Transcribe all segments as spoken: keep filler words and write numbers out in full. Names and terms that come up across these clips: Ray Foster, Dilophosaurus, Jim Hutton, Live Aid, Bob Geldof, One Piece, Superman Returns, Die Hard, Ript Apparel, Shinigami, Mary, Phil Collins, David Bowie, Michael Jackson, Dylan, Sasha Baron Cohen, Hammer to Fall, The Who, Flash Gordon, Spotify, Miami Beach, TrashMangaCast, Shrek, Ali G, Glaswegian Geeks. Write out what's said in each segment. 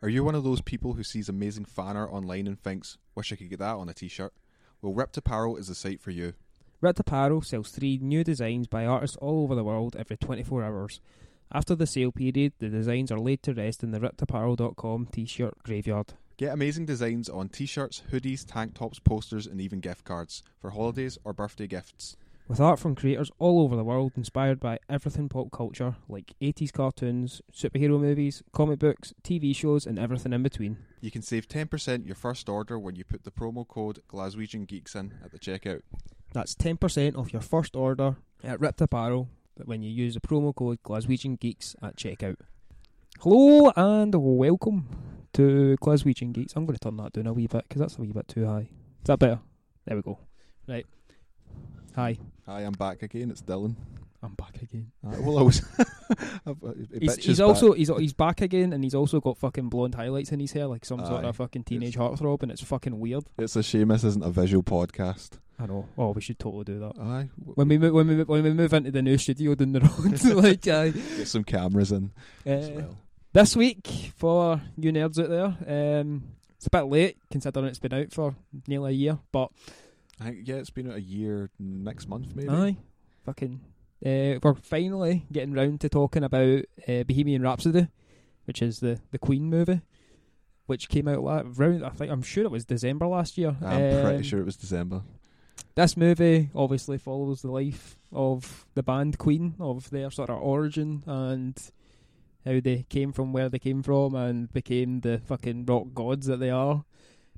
Are you one of those people who sees amazing fan art online and thinks, wish I could get that on a t-shirt? Well, Ript Apparel is the site for you. Ript Apparel sells three new designs by artists all over the world every twenty-four hours. After the sale period, the designs are laid to rest in the ripped apparel dot com t-shirt graveyard. Get amazing designs on t-shirts, hoodies, tank tops, posters and even gift cards for holidays or birthday gifts. With art from creators all over the world inspired by everything pop culture, like eighties cartoons, superhero movies, comic books, T V shows and everything in between. You can save ten percent your first order when you put the promo code Glaswegian Geeks in at the checkout. That's ten percent off your first order at Ript Apparel when you use the promo code Glaswegian Geeks at checkout. Hello and welcome to Glaswegian Geeks. I'm going to turn that down a wee bit because that's a wee bit too high. Is that better? There we go. Right. Hi. Hi, I'm back again. It's Dylan. I'm back again. Uh, well, I was. he's he's also back. He's he's back again, and he's also got fucking blonde highlights in his hair, like some Aye. sort of fucking teenage it's, heartthrob, and it's fucking weird. It's a shame this isn't a visual podcast. I know. Oh, we should totally do that. Aye. When we when we when we move into the new studio down the road, like aye. Get some cameras in. Uh, as well. This week for you nerds out there, um, it's a bit late considering it's been out for nearly a year, but. I think, yeah, it's been a year next month, maybe. Aye. Fucking. Uh, we're finally getting round to talking about uh, Bohemian Rhapsody, which is the, the Queen movie, which came out la- round, I think, I'm sure it was December last year. I'm um, pretty sure it was December. This movie obviously follows the life of the band Queen, of their sort of origin and how they came from where they came from and became the fucking rock gods that they are.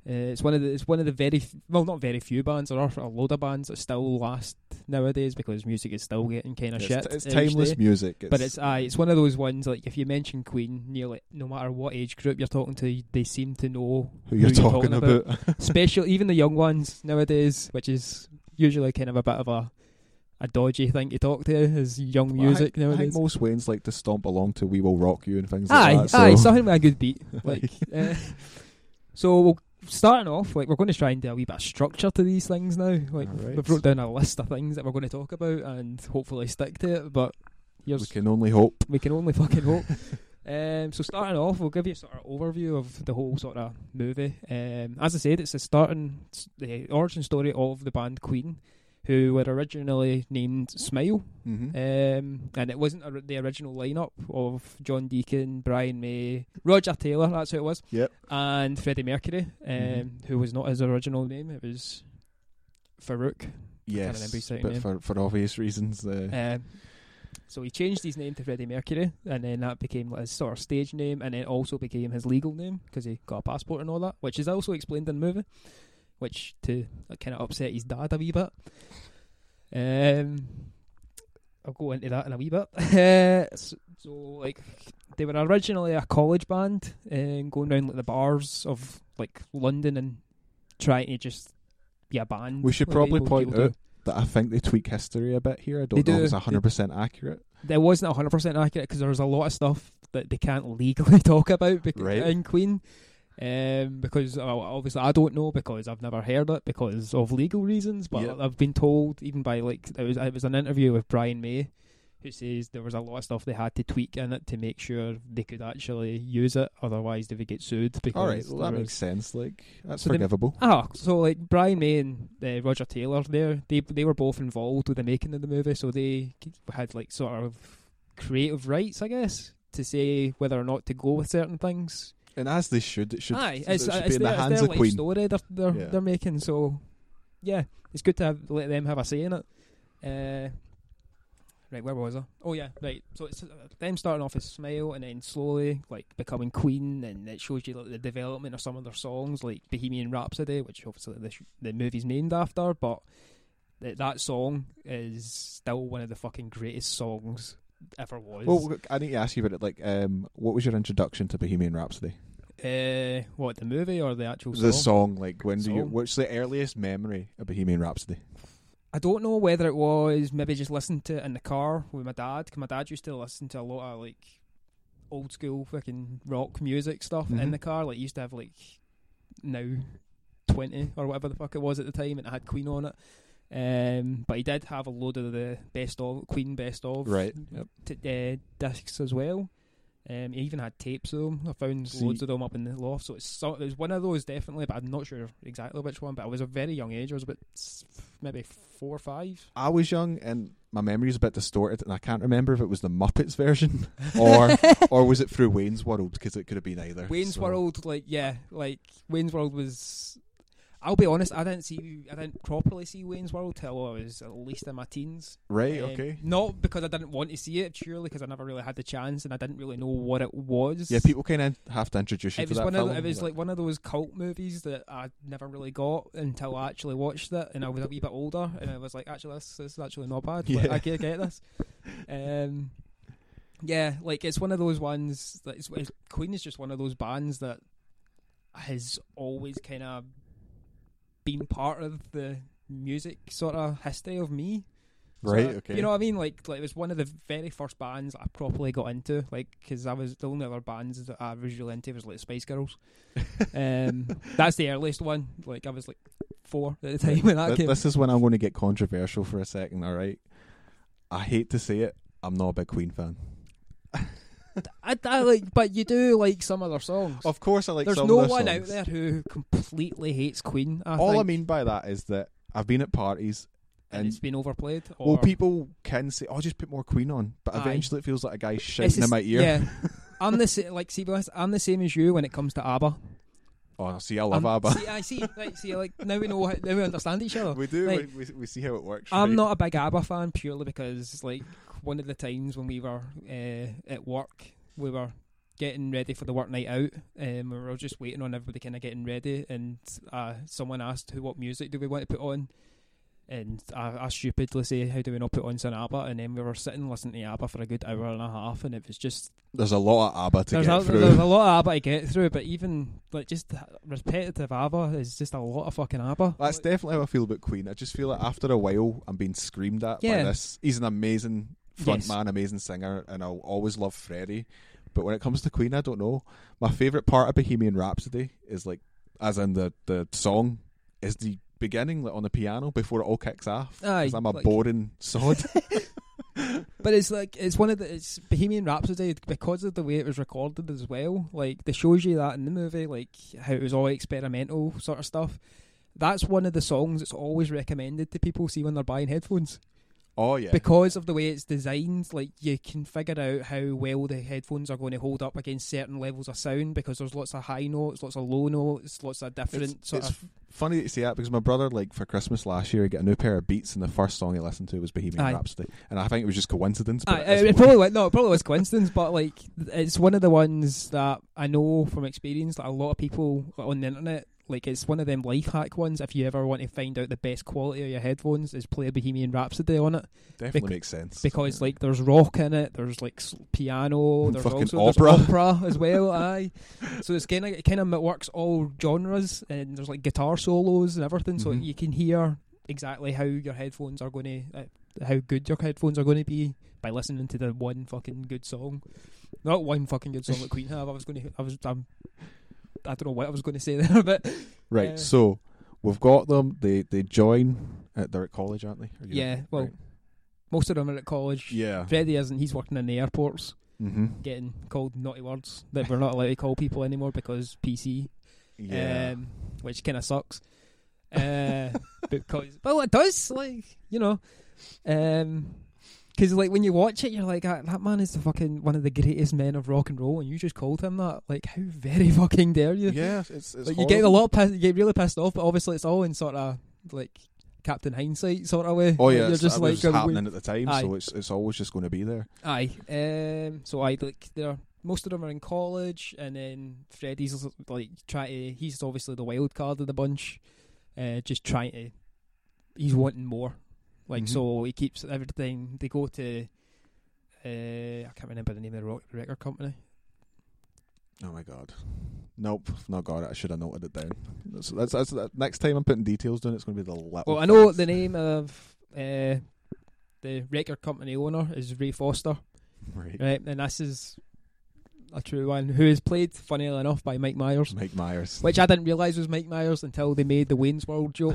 Uh, it's one of the it's one of the very f- well not very few bands. There are a load of bands that still last nowadays because music is still getting kind of shit. T- it's timeless day. music, it's but it's aye, it's one of those ones like if you mention Queen, nearly no matter what age group you're talking to, they seem to know who, who you're, you're talking, talking about. about. Especially even the young ones nowadays, which is usually kind of a bit of a a dodgy thing to talk to is young well, music I, nowadays. I think most Waynes like to stomp along to "We Will Rock You" and things aye, like that. Aye, so. Something with a good beat. Like uh, so. We'll Starting off, like we're going to try and do a wee bit of structure to these things now. Like right. We've wrote down a list of things that we're going to talk about and hopefully stick to it. But here's we can only hope. We can only fucking hope. um, so starting off, we'll give you a sort of overview of the whole sort of movie. Um, as I said, it's the starting the origin story of the band Queen, who were originally named Smile, mm-hmm. um, and it wasn't a, the original lineup of John Deacon, Brian May, Roger Taylor, that's who it was, yep. and Freddie Mercury, um, mm-hmm. who was not his original name, it was Farouk. Yes, I can't but name. For, for obvious reasons. Uh. Um, so he changed his name to Freddie Mercury, and then that became his sort of stage name, and it also became his legal name, because he got a passport and all that, which is also explained in the movie. Which to uh, kind of upset his dad a wee bit. Um, I'll go into that in a wee bit. uh, so, so, like, they were originally a college band, and uh, going around like the bars of like London and trying to just be a band. We should like probably point out do. that I think they tweak history a bit here. I don't they know do. if it's one hundred percent accurate. It wasn't one hundred percent accurate because there was a lot of stuff that they can't legally talk about bec- right. in Queen. Um, because well, obviously I don't know because I've never heard it because of legal reasons, but yep. I've been told even by like it was it was an interview with Brian May, who says there was a lot of stuff they had to tweak in it to make sure they could actually use it, otherwise they would get sued. Because all right, well, that was, makes sense. Like that's so forgivable. They, ah, so like Brian May and uh, Roger Taylor, there they they were both involved with the making of the movie, so they had like sort of creative rights, I guess, to say whether or not to go with certain things. And as they should, it should, Aye, it's, it should uh, be in their, the hands of Queen. It's their life story they're, they're, yeah. they're making, so yeah, it's good to have, let them have a say in it. Uh, right, where was I? Oh yeah, right, so it's uh, them starting off as Smile and then slowly like becoming Queen, and it shows you like, the development of some of their songs, like Bohemian Rhapsody, which obviously the, sh- the movie's named after, but th- that song is still one of the fucking greatest songs ever was. Well, I need to ask you about it, like, um, what was your introduction to Bohemian Rhapsody? Uh, what, the movie or the actual song? The song, like, when song. do you, what's the earliest memory of Bohemian Rhapsody? I don't know whether it was maybe just listening to it in the car with my dad, because my dad used to listen to a lot of, like, old school fucking rock music stuff mm-hmm. in the car, like, he used to have, like, now twenty or whatever the fuck it was at the time, and it had Queen on it. Um, but he did have a load of the best of Queen best of right yep. t- uh, discs as well. Um, he even had tapes of them. I found See, loads of them up in the loft. So it's so, it was one of those definitely, but I'm not sure exactly which one. But I was a very young age. I was about maybe four or five. I was young, and my memory's a bit distorted, and I can't remember if it was the Muppets version or or was it through Wayne's World, because it could have been either. Wayne's so. World, like yeah, like Wayne's World was. I'll be honest, I didn't see, I didn't properly see Wayne's World till I was at least in my teens. Right, um, okay. Not because I didn't want to see it, surely, because I never really had the chance and I didn't really know what it was. Yeah, people kind of have to introduce you it to was that one film. Of, it was but... like one of those cult movies that I never really got until I actually watched it, and I was a wee bit older, and I was like, actually, this, this is actually not bad. Yeah. Like, I can't get this. Um, yeah, like, it's one of those ones that, it's, it's, Queen is just one of those bands that has always kind of been part of the music sort of history of me, right? So, okay, you know what I mean. Like, like it was one of the very first bands I properly got into. Like, because I was the only other bands that I was really into was like Spice Girls. um, that's the earliest one. Like, I was like four at the time when that Th- came. This is when I'm going to get controversial for a second. All right, I hate to say it, I'm not a big Queen fan. I, I like, but you do like some of their songs. Of course, I like. There's some no of their one songs. Out there who completely hates Queen. I All think. I mean by that is that I've been at parties and, and it's been overplayed. Or well, people can say, "Oh, just put more Queen on," but aye. Eventually it feels like a guy shouting just, in my ear. Yeah, I'm the sa- like. See, I'm the same as you when it comes to ABBA. Oh, see, I love um, ABBA. See, I see. Like, see, like now we know, how, now we understand each other. We do. Like, we, we we see how it works. I'm right? not a big ABBA fan purely because, like, one of the times when we were uh, at work, we were getting ready for the work night out, and we were just waiting on everybody kind of getting ready. And uh, someone asked, "Who, what music do we want to put on?" And I, I stupidly say, how do we not put on some ABBA? And then we were sitting listening to ABBA for a good hour and a half, and it was just... There's a lot of ABBA to get a, through. There's a lot of ABBA to get through, but even like just repetitive ABBA is just a lot of fucking ABBA. That's like, definitely how I feel about Queen. I just feel like after a while, I'm being screamed at yeah. by this. He's an amazing front yes. man, amazing singer, and I'll always love Freddie. But when it comes to Queen, I don't know. My favourite part of Bohemian Rhapsody is like, as in the, the song, is the... beginning like on the piano before it all kicks off, because I'm a like, boring sod. But it's like it's one of the it's Bohemian Rhapsody, because of the way it was recorded as well, like they shows you that in the movie, like how it was all experimental sort of stuff. That's one of the songs that's always recommended to people see when they're buying headphones. Oh yeah, because of the way it's designed, like you can figure out how well the headphones are going to hold up against certain levels of sound, because there's lots of high notes, lots of low notes, lots of different it's, sort it's of. Funny that you say that, because my brother, like for Christmas last year, he got a new pair of Beats, and the first song he listened to was Bohemian Aye. Rhapsody, and I think it was just coincidence. But Aye, it, it probably was, no, it probably was coincidence, but like it's one of the ones that I know from experience that a lot of people on the internet. Like, it's one of them life hack ones. If you ever want to find out the best quality of your headphones, is play Bohemian Rhapsody on it. Definitely Bec- makes sense. Because, yeah. like, there's rock in it, there's, like, piano, there's fucking also opera. There's opera as well, aye. So it's kind of, it kind of works all genres, and there's, like, guitar solos and everything, so mm-hmm. you can hear exactly how your headphones are going to, uh, how good your headphones are going to be by listening to the one fucking good song. Not one fucking good song that Queen have, I was going to, I was, I'm... I don't know what I was going to say there, but right. Uh, so we've got them. They they join. At, they're at college, aren't they? Yeah. Right? Well, most of them are at college. Yeah. Freddie isn't. He's working in the airports, mm-hmm. getting called naughty words that we're not allowed to call people anymore because P C. Yeah. Um, which kind of sucks. Uh, because well, it does. Like you know, um, because like when you watch it, you're like, that man is the fucking one of the greatest men of rock and roll, and you just called him that. Like, how very fucking dare you? Yeah, it's, it's like, you get a lot, pissed, you get really pissed off, but obviously it's all in sort of like Captain Hindsight sort of way. Oh yeah, you're just like, was happening at the time, aye. So it's it's always just going to be there. Aye, um, so I like there. Most of them are in college, and then Freddie's like try to. He's obviously the wild card of the bunch, uh, just trying to. He's wanting more. Like, mm-hmm. so he keeps everything. They go to, uh, I can't remember the name of the rock record company. Oh my God. Nope, not got it. I should have noted it down. That's, that's, that's, that. Next time I'm putting details down, it's going to be the little. Well, I know things. The name of uh, the record company owner is Ray Foster. Right. Right, and this is a true one, who is played, funnily enough, by Mike Myers. Mike Myers. Which I didn't realise was Mike Myers until they made the Wayne's World joke.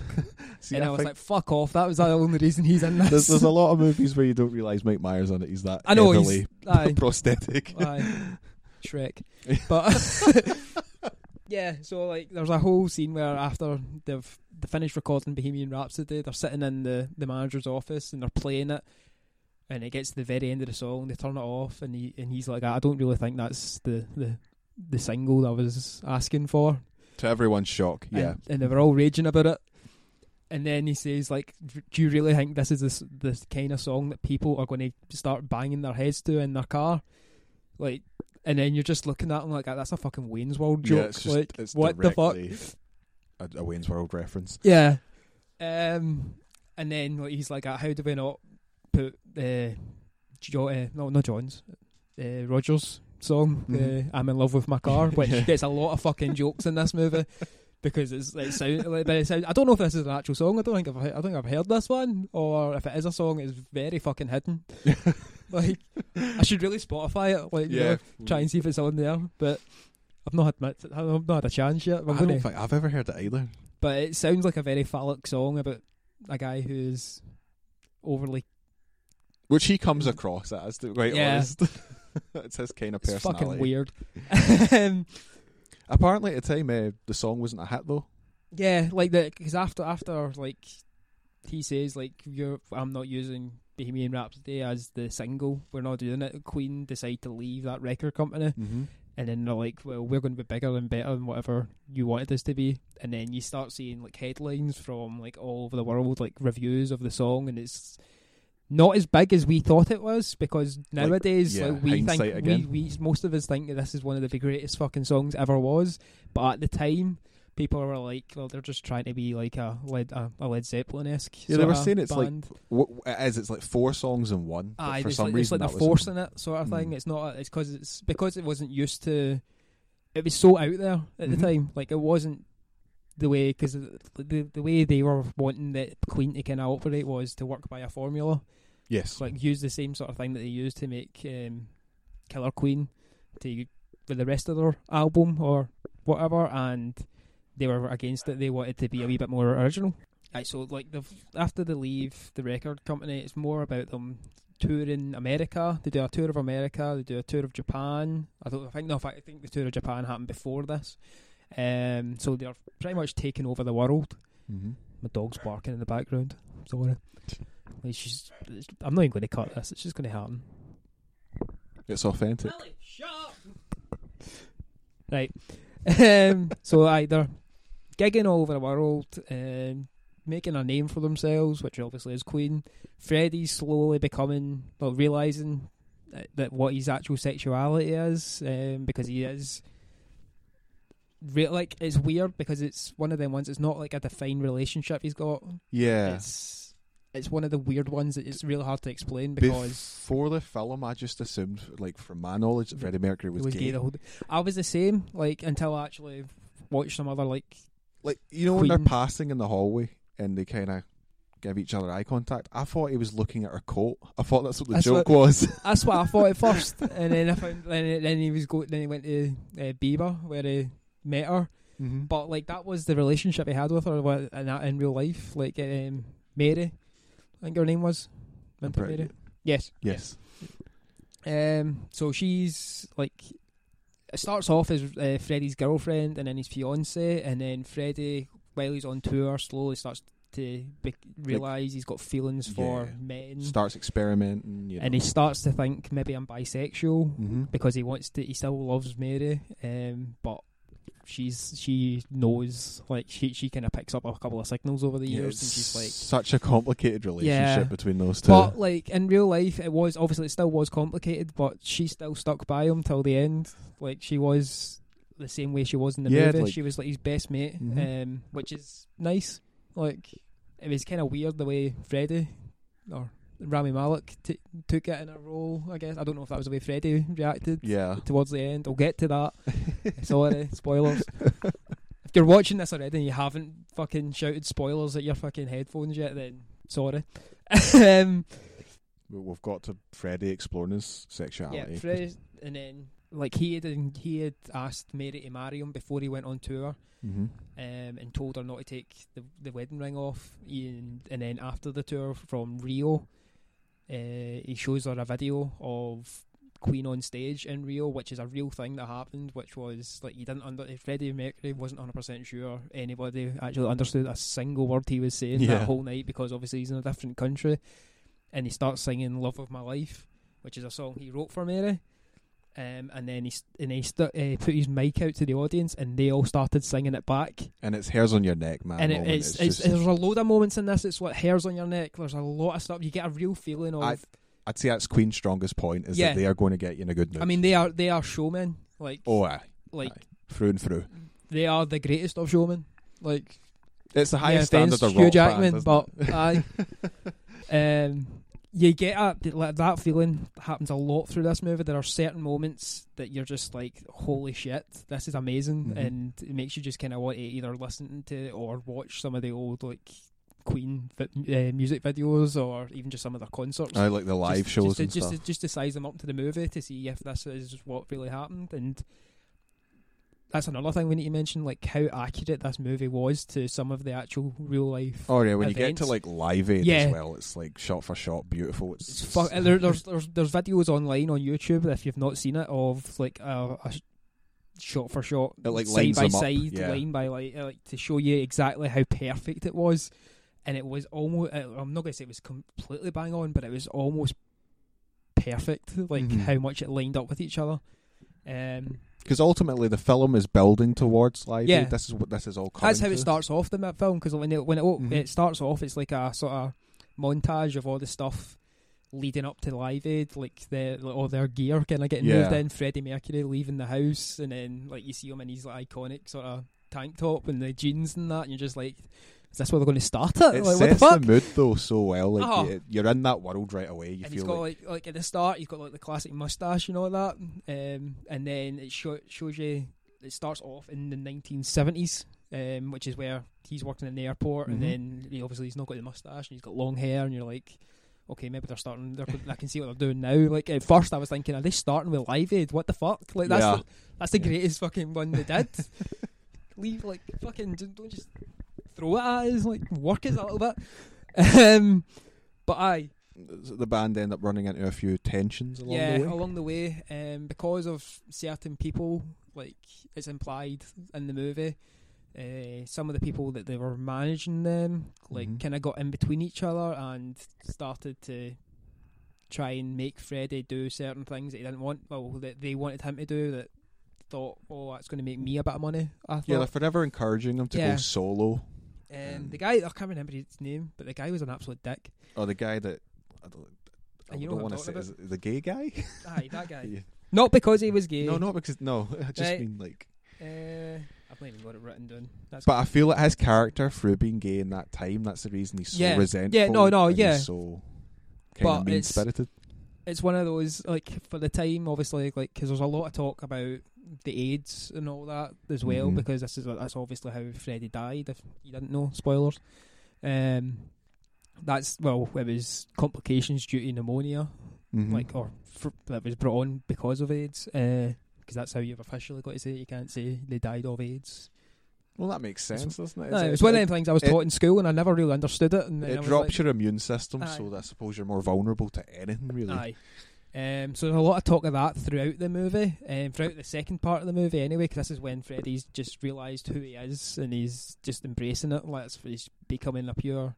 See, and I, I was like, fuck off, that was the only reason he's in this. There's, there's a lot of movies where you don't realise Mike Myers on it, he's that I know, heavily he's, prosthetic. Aye. Shrek. But yeah, so like there's a whole scene where after they've they finished recording Bohemian Rhapsody, they're sitting in the, the manager's office and they're playing it, and it gets to the very end of the song, they turn it off, and he and he's like, I don't really think that's the the, the single that I was asking for. To everyone's shock, yeah. And, and they were all raging about it. And then he says, like, do you really think this is this, this kind of song that people are going to start banging their heads to in their car? Like, and then you're just looking at him like, that's a fucking Wayne's World joke. Yeah, it's just, like, it's what the fuck? A, a Wayne's World reference. Yeah. Um, and then like, he's like, how do we not put uh, jo- uh, no, not John's, uh, Roger's song, mm-hmm. uh, I'm in Love With My Car, which yeah. gets a lot of fucking jokes in this movie. Because it's it sound, like, but it sound, I don't know if this is an actual song. I don't think I've I think I've heard this one, or if it is a song, it's very fucking hidden. Like I should really Spotify it, like yeah. you know, try and see if it's on there. But I've not had I've not had a chance yet. I'm I don't gonna, think I've ever heard it either. But it sounds like a very phallic song about a guy who's overly, which he comes across as, to be quite yeah. honest. It's his kind of personality. It's fucking weird. um, Apparently at the time uh, the song wasn't a hit though. Yeah, like that, because after after like he says like you're I'm not using Bohemian Rhapsody as the single, we're not doing it. Queen decide to leave that record company, mm-hmm. and then they're like, well, we're going to be bigger and better than whatever you wanted us to be. And then you start seeing like headlines from like all over the world, like reviews of the song, and it's not as big as we thought it was, because nowadays like, yeah, like, we think we, we most of us think that this is one of the greatest fucking songs ever was. But at the time, people were like, "Well, they're just trying to be like a Led a, a Led Zeppelin esque." Yeah, they were saying it's band. like w- as it's like four songs in one. But Aye, for some like, reason, it's like they're forcing it, sort of mm. thing. It's not. It's because it's because it wasn't used to. It was so out there at mm-hmm. the time. Like it wasn't. The way, because the the way they were wanting that Queen to kind of operate was to work by a formula. Yes, like use the same sort of thing that they used to make um, Killer Queen to for the rest of their album or whatever, and they were against it. They wanted to be a wee bit more original. Right, so like the after they leave the record company, it's more about them touring America. They do a tour of America. They do a tour of Japan. I don't I think no, I think the tour of Japan happened before this. Um, so they're pretty much taking over the world. Mm-hmm. My dog's barking in the background. Sorry, it's just, it's, I'm not even going to cut this. It's just going to happen. It's authentic. Really? Shut up. Right. Um, so either gigging all over the world, um, making a name for themselves, which obviously is Queen. Freddie's slowly becoming, well, realizing that, that what his actual sexuality is, um, because he is. Like it's weird because it's one of them ones. It's not like a defined relationship he's got. Yeah, it's it's one of the weird ones that it's really hard to explain because before the film, I just assumed, like from my knowledge, that Freddie Mercury was, was gay. gay the whole day. I was the same, like until I actually watched some other like, like you know Queen. When they're passing in the hallway and they kind of give each other eye contact. I thought he was looking at her coat. I thought that's what the that's joke what, was. That's what I thought at first, and then I found then, then he was go then he went to uh, Bieber where he. Met her, mm-hmm. but like that was the relationship he had with her in, in real life. Like um, Mary, I think her name was. Mary. Yes. Yes. Yes. Um. So she's like, it starts off as uh, Freddie's girlfriend and then his fiance, and then Freddie, while he's on tour, slowly starts to be- realise like, he's got feelings for yeah. men. Starts experimenting, you know. And he starts to think maybe I'm bisexual mm-hmm. because he wants to. He still loves Mary, um, but. She's she knows like she she kind of picks up a couple of signals over the yeah, years, and she's like such a complicated relationship yeah. between those two. But like in real life, it was obviously it still was complicated, but she still stuck by him till the end. Like she was the same way she was in the yeah, movie. Like, she was like his best mate, mm-hmm. um, which is nice. Like it was kind of weird the way Freddie or Rami Malek t- took it in a role, I guess. I don't know if that was the way Freddie reacted yeah. towards the end. I'll get to that. Sorry, spoilers. If you're watching this already and you haven't fucking shouted spoilers at your fucking headphones yet, then sorry. um, We've got to Freddie exploring his sexuality. Yeah, Freddie, and then like he had he had asked Mary to marry him before he went on tour, mm-hmm. um, and told her not to take the, the wedding ring off. And, and then after the tour from Rio. Uh, he shows her a video of Queen on stage in Rio, which is a real thing that happened, which was like you didn't under Freddie Mercury wasn't one hundred percent sure anybody actually understood a single word he was saying yeah. that whole night, because obviously he's in a different country, and he starts singing Love of My Life, which is a song he wrote for Mary, um, and then he and he st- uh, put his mic out to the audience and they all started singing it back. And it's hairs on your neck, man. And it, it's, it's, it's there's a load of moments in this. It's what hairs on your neck. There's a lot of stuff. You get a real feeling of. I've, I'd say that's Queen's strongest point, is yeah. that they are going to get you in a good mood. I mean, they are they are showmen, like oh, aye. like aye. through and through. They are the greatest of showmen. Like it's the highest yeah, standard of rock. Hugh Jackman, band, but aye, um, you get a, that feeling happens a lot through this movie. There are certain moments that you're just like, holy shit, this is amazing, mm-hmm. and it makes you just kind of want to either listen to or watch some of the old like. Queen uh, music videos, or even just some of their concerts. I like the live just, shows just to, and just stuff. To, just to size them up to the movie to see if this is what really happened. And that's another thing we need to mention, like how accurate this movie was to some of the actual real life. Oh yeah, when events. You get to like Live Aid yeah. as well, it's like shot for shot beautiful. It's, it's fu- there, there's there's there's videos online on YouTube if you've not seen it of like a. a shot for shot, it, like, side by side, yeah. line by line, like to show you exactly how perfect it was. And it was almost, I'm not going to say it was completely bang on, but it was almost perfect, like mm-hmm. how much it lined up with each other. Because um, ultimately the film is building towards Live Aid. Yeah. This is what this is all coming That's how to. It starts off, the film, because when, it, when it, mm-hmm. it starts off, it's like a sort of montage of all the stuff leading up to Live Aid, like the like all their gear kind of getting yeah. moved in, Freddie Mercury leaving the house, and then like you see him in his like, iconic sort of tank top and the jeans and that, and you're just like... That's where they're going to start it. It like, sets the, the mood though so well. Like oh. you, you're in that world right away. You and feel he's got like, like, like at the start, you've got like the classic mustache and all that, um, and then it show, shows you. It starts off in the nineteen seventies, um, which is where he's working in the airport, mm-hmm. and then he obviously he's not got the mustache and he's got long hair, and you're like, okay, maybe they're starting. They're, I can see what they're doing now. Like at first, I was thinking, are they starting with Live Aid? What the fuck? Like that's yeah. the, that's the yeah. greatest fucking one they did. Leave like fucking don't just. Throw it at us, like work it a little bit. Um, but aye, the band end up running into a few tensions along yeah, the way. Yeah, along the way, um, because of certain people, like it's implied in the movie, uh, some of the people that they were managing them, like mm-hmm. kind of got in between each other and started to try and make Freddie do certain things that he didn't want. Well, that they wanted him to do that. Thought, oh, that's going to make me a bit of money. I thought. Yeah, they're forever encouraging him to yeah. go solo. Um, um, the guy, I can't remember his name, but the guy was an absolute dick. Oh, the guy that, I don't, I don't want to say, is the gay guy? Aye, that guy. Yeah. Not because he was gay. No, not because, no, I just right. mean like... Uh, I've not even got it written down. That's but I feel like his character, through being gay in that time, that's the reason he's so yeah. resentful. Yeah, no, no, yeah. so kind of mean-spirited. It's one of those, like, for the time, obviously, like, because there's a lot of talk about the AIDS and all that as well, mm-hmm. because this is that's obviously how Freddie died, if you didn't know, spoilers. Um, that's, well, it was complications due to pneumonia, mm-hmm. like, or fr- that was brought on because of AIDS, because uh, that's how you've officially got to say it. You can't say they died of AIDS. Well, that makes sense, doesn't it? No, it was one of them things I was taught in school, and I never really understood it. And it drops like, your immune system, aye. So I suppose you're more vulnerable to anything, really. Aye. Um, so there's a lot of talk of that throughout the movie, um, throughout the second part of the movie anyway, because this is when Freddie's just realised who he is, and he's just embracing it. Like it's, he's becoming a pure...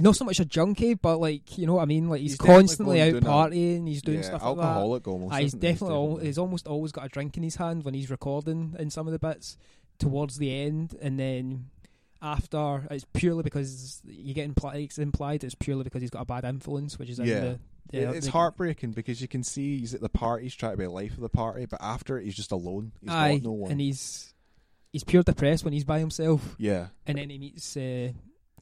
Not so much a junkie, but like, you know what I mean? Like he's, he's constantly out partying, he's doing yeah, stuff like that. Alcoholic almost. Ah, he's definitely, he's, al- definitely. he's almost always got a drink in his hand when he's recording in some of the bits towards the end, and then after, it's purely because you get impl- it's implied it's purely because he's got a bad influence, which is yeah. in the... Yeah, it's heartbreaking because you can see he's at the party, he's trying to be the life of the party, but after it, he's just alone. He's aye, got no one. And he's, he's pure depressed when he's by himself. Yeah. And then he meets... Uh,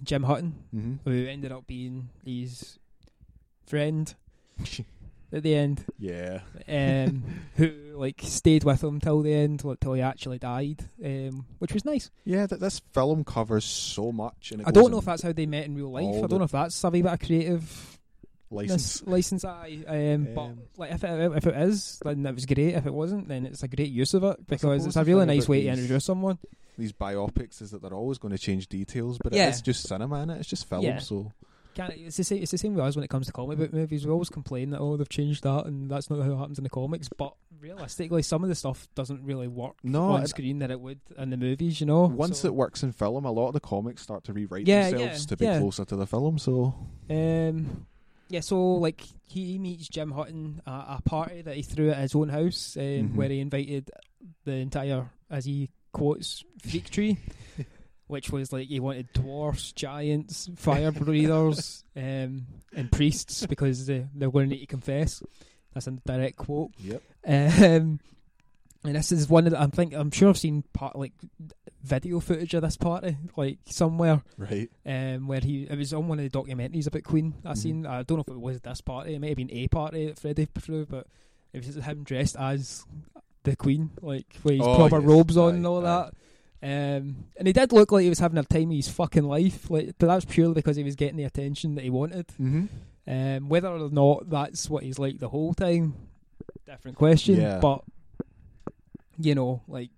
Jim Hutton, mm-hmm. who ended up being his friend at the end. Yeah. Um, who like stayed with him till the end, like, till he actually died, um, which was nice. Yeah, th- this film covers so much. And it I don't know if that's how they met in real life. I don't know if that's a wee bit of creative license. License, I. Um, um, but like, if it, if it is, then that was great. If it wasn't, then it's a great use of it because it's a really nice way to introduce someone. These biopics is that they're always going to change details, but yeah. it's just cinema, and it? It's just film, yeah. so Can't, it's the same. It's the same with us when it comes to comic book movies. We always complain that oh, they've changed that, and that's not how it happens in the comics. But realistically, some of the stuff doesn't really work no, on screen that it would in the movies. You know, once so. it works in film, a lot of the comics start to rewrite yeah, themselves yeah, to be yeah. closer to the film. So, um, yeah. So, like, he meets Jim Hutton at a party that he threw at his own house, um, mm-hmm. where he invited the entire, as he quotes, "freak tree." Which was like he wanted dwarfs, giants, fire breathers, um, and priests because they, they're going to need to confess. That's a direct quote. Yep. Um, and this is one of the, I'm think I'm sure I've seen part like video footage of this party like somewhere. Right. Um, where he it was on one of the documentaries about Queen. I mm. seen. I don't know if it was this party. It may have been a party that Freddie threw, but it was him dressed as the Queen, like with his oh, proper yes. robes on aye, and all aye. that. Um, and he did look like he was having a time of his fucking life, like, but that was purely because he was getting the attention that he wanted. Mm-hmm. Um, whether or not that's what he's like the whole time, different question. Yeah. But you know, like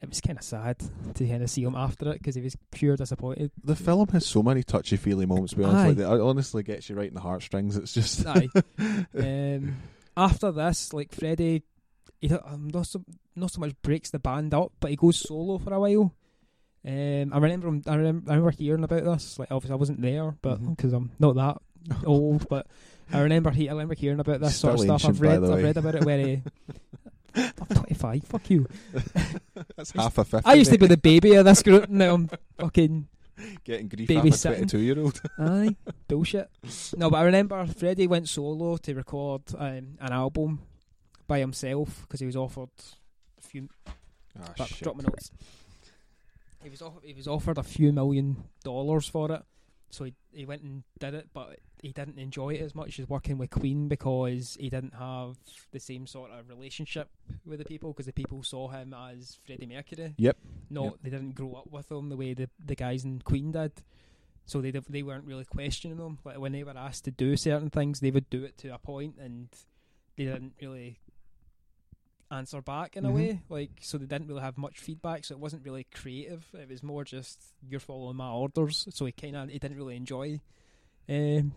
it was kind of sad to kind of see him after it because he was pure disappointed. The film has so many touchy-feely moments. Be honest, like, it honestly gets you right in the heartstrings. It's just aye. Um, after this, like Freddie. He not so, not so much breaks the band up, but he goes solo for a while. Um, I remember him, I remember, I remember hearing about this. Like obviously I wasn't there, but because mm-hmm. I'm not that old, but I remember he I remember hearing about this Still sort of stuff. I've read I've read about it where he. I'm twenty-five. Fuck you. That's half a fifty. I used mate. to be the baby of this group. Now I'm fucking getting grief baby half a twenty-two-year-old. Aye, bullshit. No, but I remember Freddie went solo to record um, an album. By himself because he was offered a few. Ah, but shit. Drop my notes. He was off, he was offered a few million dollars for it, so he he went and did it. But he didn't enjoy it as much as working with Queen because he didn't have the same sort of relationship with the people because the people saw him as Freddie Mercury. Yep. Not yep. they didn't grow up with him the way the, the guys in Queen did. So they they weren't really questioning him. Like when they were asked to do certain things, they would do it to a point, and they didn't really answer back in mm-hmm. a way, like, so they didn't really have much feedback, so it wasn't really creative. It was more just you're following my orders, so he kind of he didn't really enjoy um,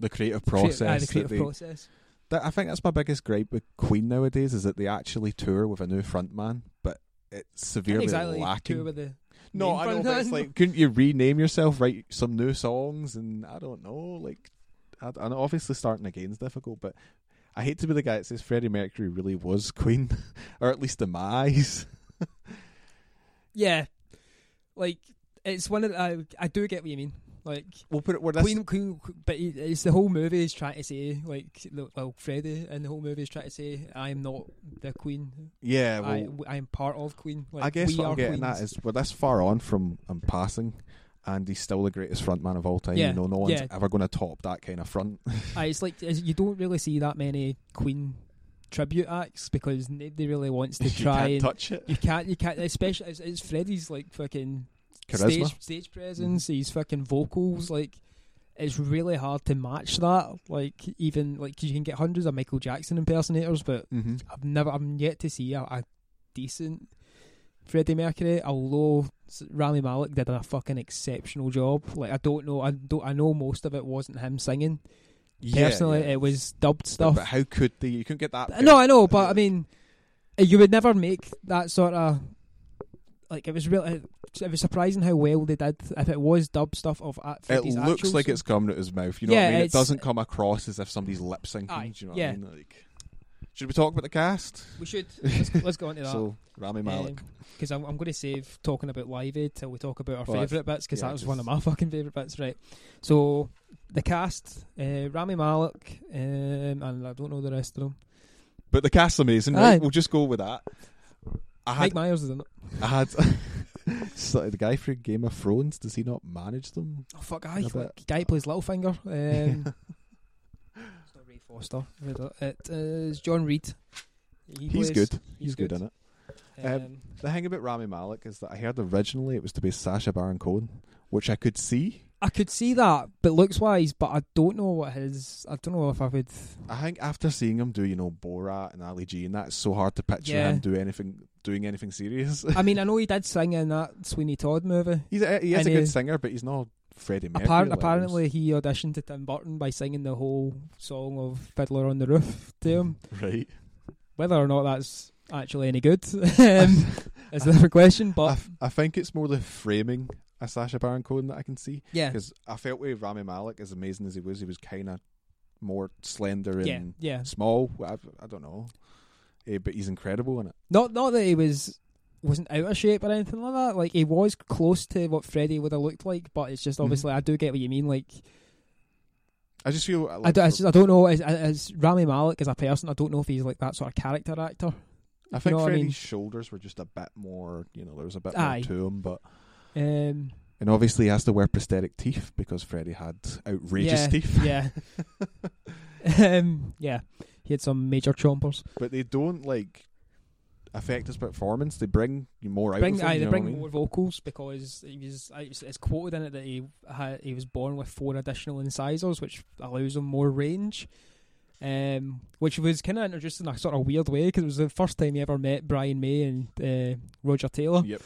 the creative process. Creative, uh, the creative that they, process. That, I think that's my biggest gripe with Queen nowadays is that they actually tour with a new frontman, but it's severely exactly lacking. Tour with the no, I know, but it's like, couldn't you rename yourself, write some new songs, and I don't know, like, I, and obviously starting again is difficult, but. I hate to be the guy that says Freddie Mercury really was Queen, or at least in my eyes. Yeah, like it's one of the, I I do get what you mean. Like we'll put it where Queen, Queen, but he, it's the whole movie is trying to say like, well, Freddie and the whole movie is trying to say I am not the Queen. Yeah, well, I I am part of Queen. Like, I guess we what are I'm getting queens. At is we're this far on from I'm passing. And he's still the greatest frontman of all time. Yeah, you know, no one's yeah. ever going to top that kind of front. uh, it's like you don't really see that many Queen tribute acts because nobody really wants to try. You can't and touch it. You can't. You can't. Especially it's, it's Freddie's like fucking charisma, stage, stage presence. His fucking vocals. Like it's really hard to match that. Like even like 'cause you can get hundreds of Michael Jackson impersonators, but mm-hmm. I've never. I'm yet to see a, a decent. Freddie Mercury, although Rami Malek did a fucking exceptional job. Like I don't know, I don't, I know most of it wasn't him singing. Yeah, Personally, yeah. it was dubbed stuff. But how could they? You couldn't get that. Good. No, I know, but I mean, you would never make that sort of like. It was really, it was surprising how well they did. If it was dubbed stuff of Freddie's it looks actuals. Like it's coming out his mouth. You know yeah, what I mean? It doesn't come across as if somebody's lip syncing. You know yeah. what I mean? Like. Should we talk about the cast? We should. Let's, let's go on to that. So, Rami Malek. Because um, I'm, I'm going to save talking about Live Aid till we talk about our well, favourite bits, because yeah, that was one of my fucking favourite bits, right? So, the cast, uh, Rami Malek, um, and I don't know the rest of them. But the cast's amazing, right? Aye. We'll just go with that. I had, Mike Myers is in it. I had... so the guy from Game of Thrones, does he not manage them? Oh, fuck, aye. Like, guy plays Littlefinger. Um, yeah. Foster. It is John Reed. He he's plays, good. He's, he's good. good in it. Um, um, the thing about Rami Malek is that I heard originally it was to be Sasha Baron Cohen, which I could see. I could see that, but looks wise, but I don't know what his. I don't know if I would. I think after seeing him do, you know, Borat and Ali G, and that's so hard to picture yeah. him do anything, doing anything serious. I mean, I know he did sing in that Sweeney Todd movie. He's a, he is and a good he, singer, but he's not. Freddie Mercury. Appar- apparently he auditioned to Tim Burton by singing the whole song of Fiddler on the Roof to him. Right. Whether or not that's actually any good um, is another question. But I, f- I think it's more the framing of Sasha Baron Cohen that I can see. Yeah. Because I felt with Rami Malek, as amazing as he was, he was kind of more slender and yeah, yeah. small. I, I don't know. Uh, but he's incredible in it. Not, not that he was... wasn't out of shape or anything like that. Like, he was close to what Freddie would have looked like, but it's just obviously mm-hmm. I do get what you mean. Like, I just feel like I, do, I, just, I don't know as, as Rami Malek as a person, I don't know if he's like that sort of character actor. I think Freddie's I mean? shoulders were just a bit more, you know, there was a bit Aye. more to him, but um, and obviously he has to wear prosthetic teeth because Freddie had outrageous yeah, teeth. Yeah. um, yeah. He had some major chompers. But they don't like affect his performance. They bring more out. Bring, of him, aye, you know they bring I mean? more vocals because he was. It's quoted in it that he had, he was born with four additional incisors, which allows him more range. Um, which was kind of introduced in a sort of weird way because it was the first time he ever met Brian May and uh, Roger Taylor. Yep.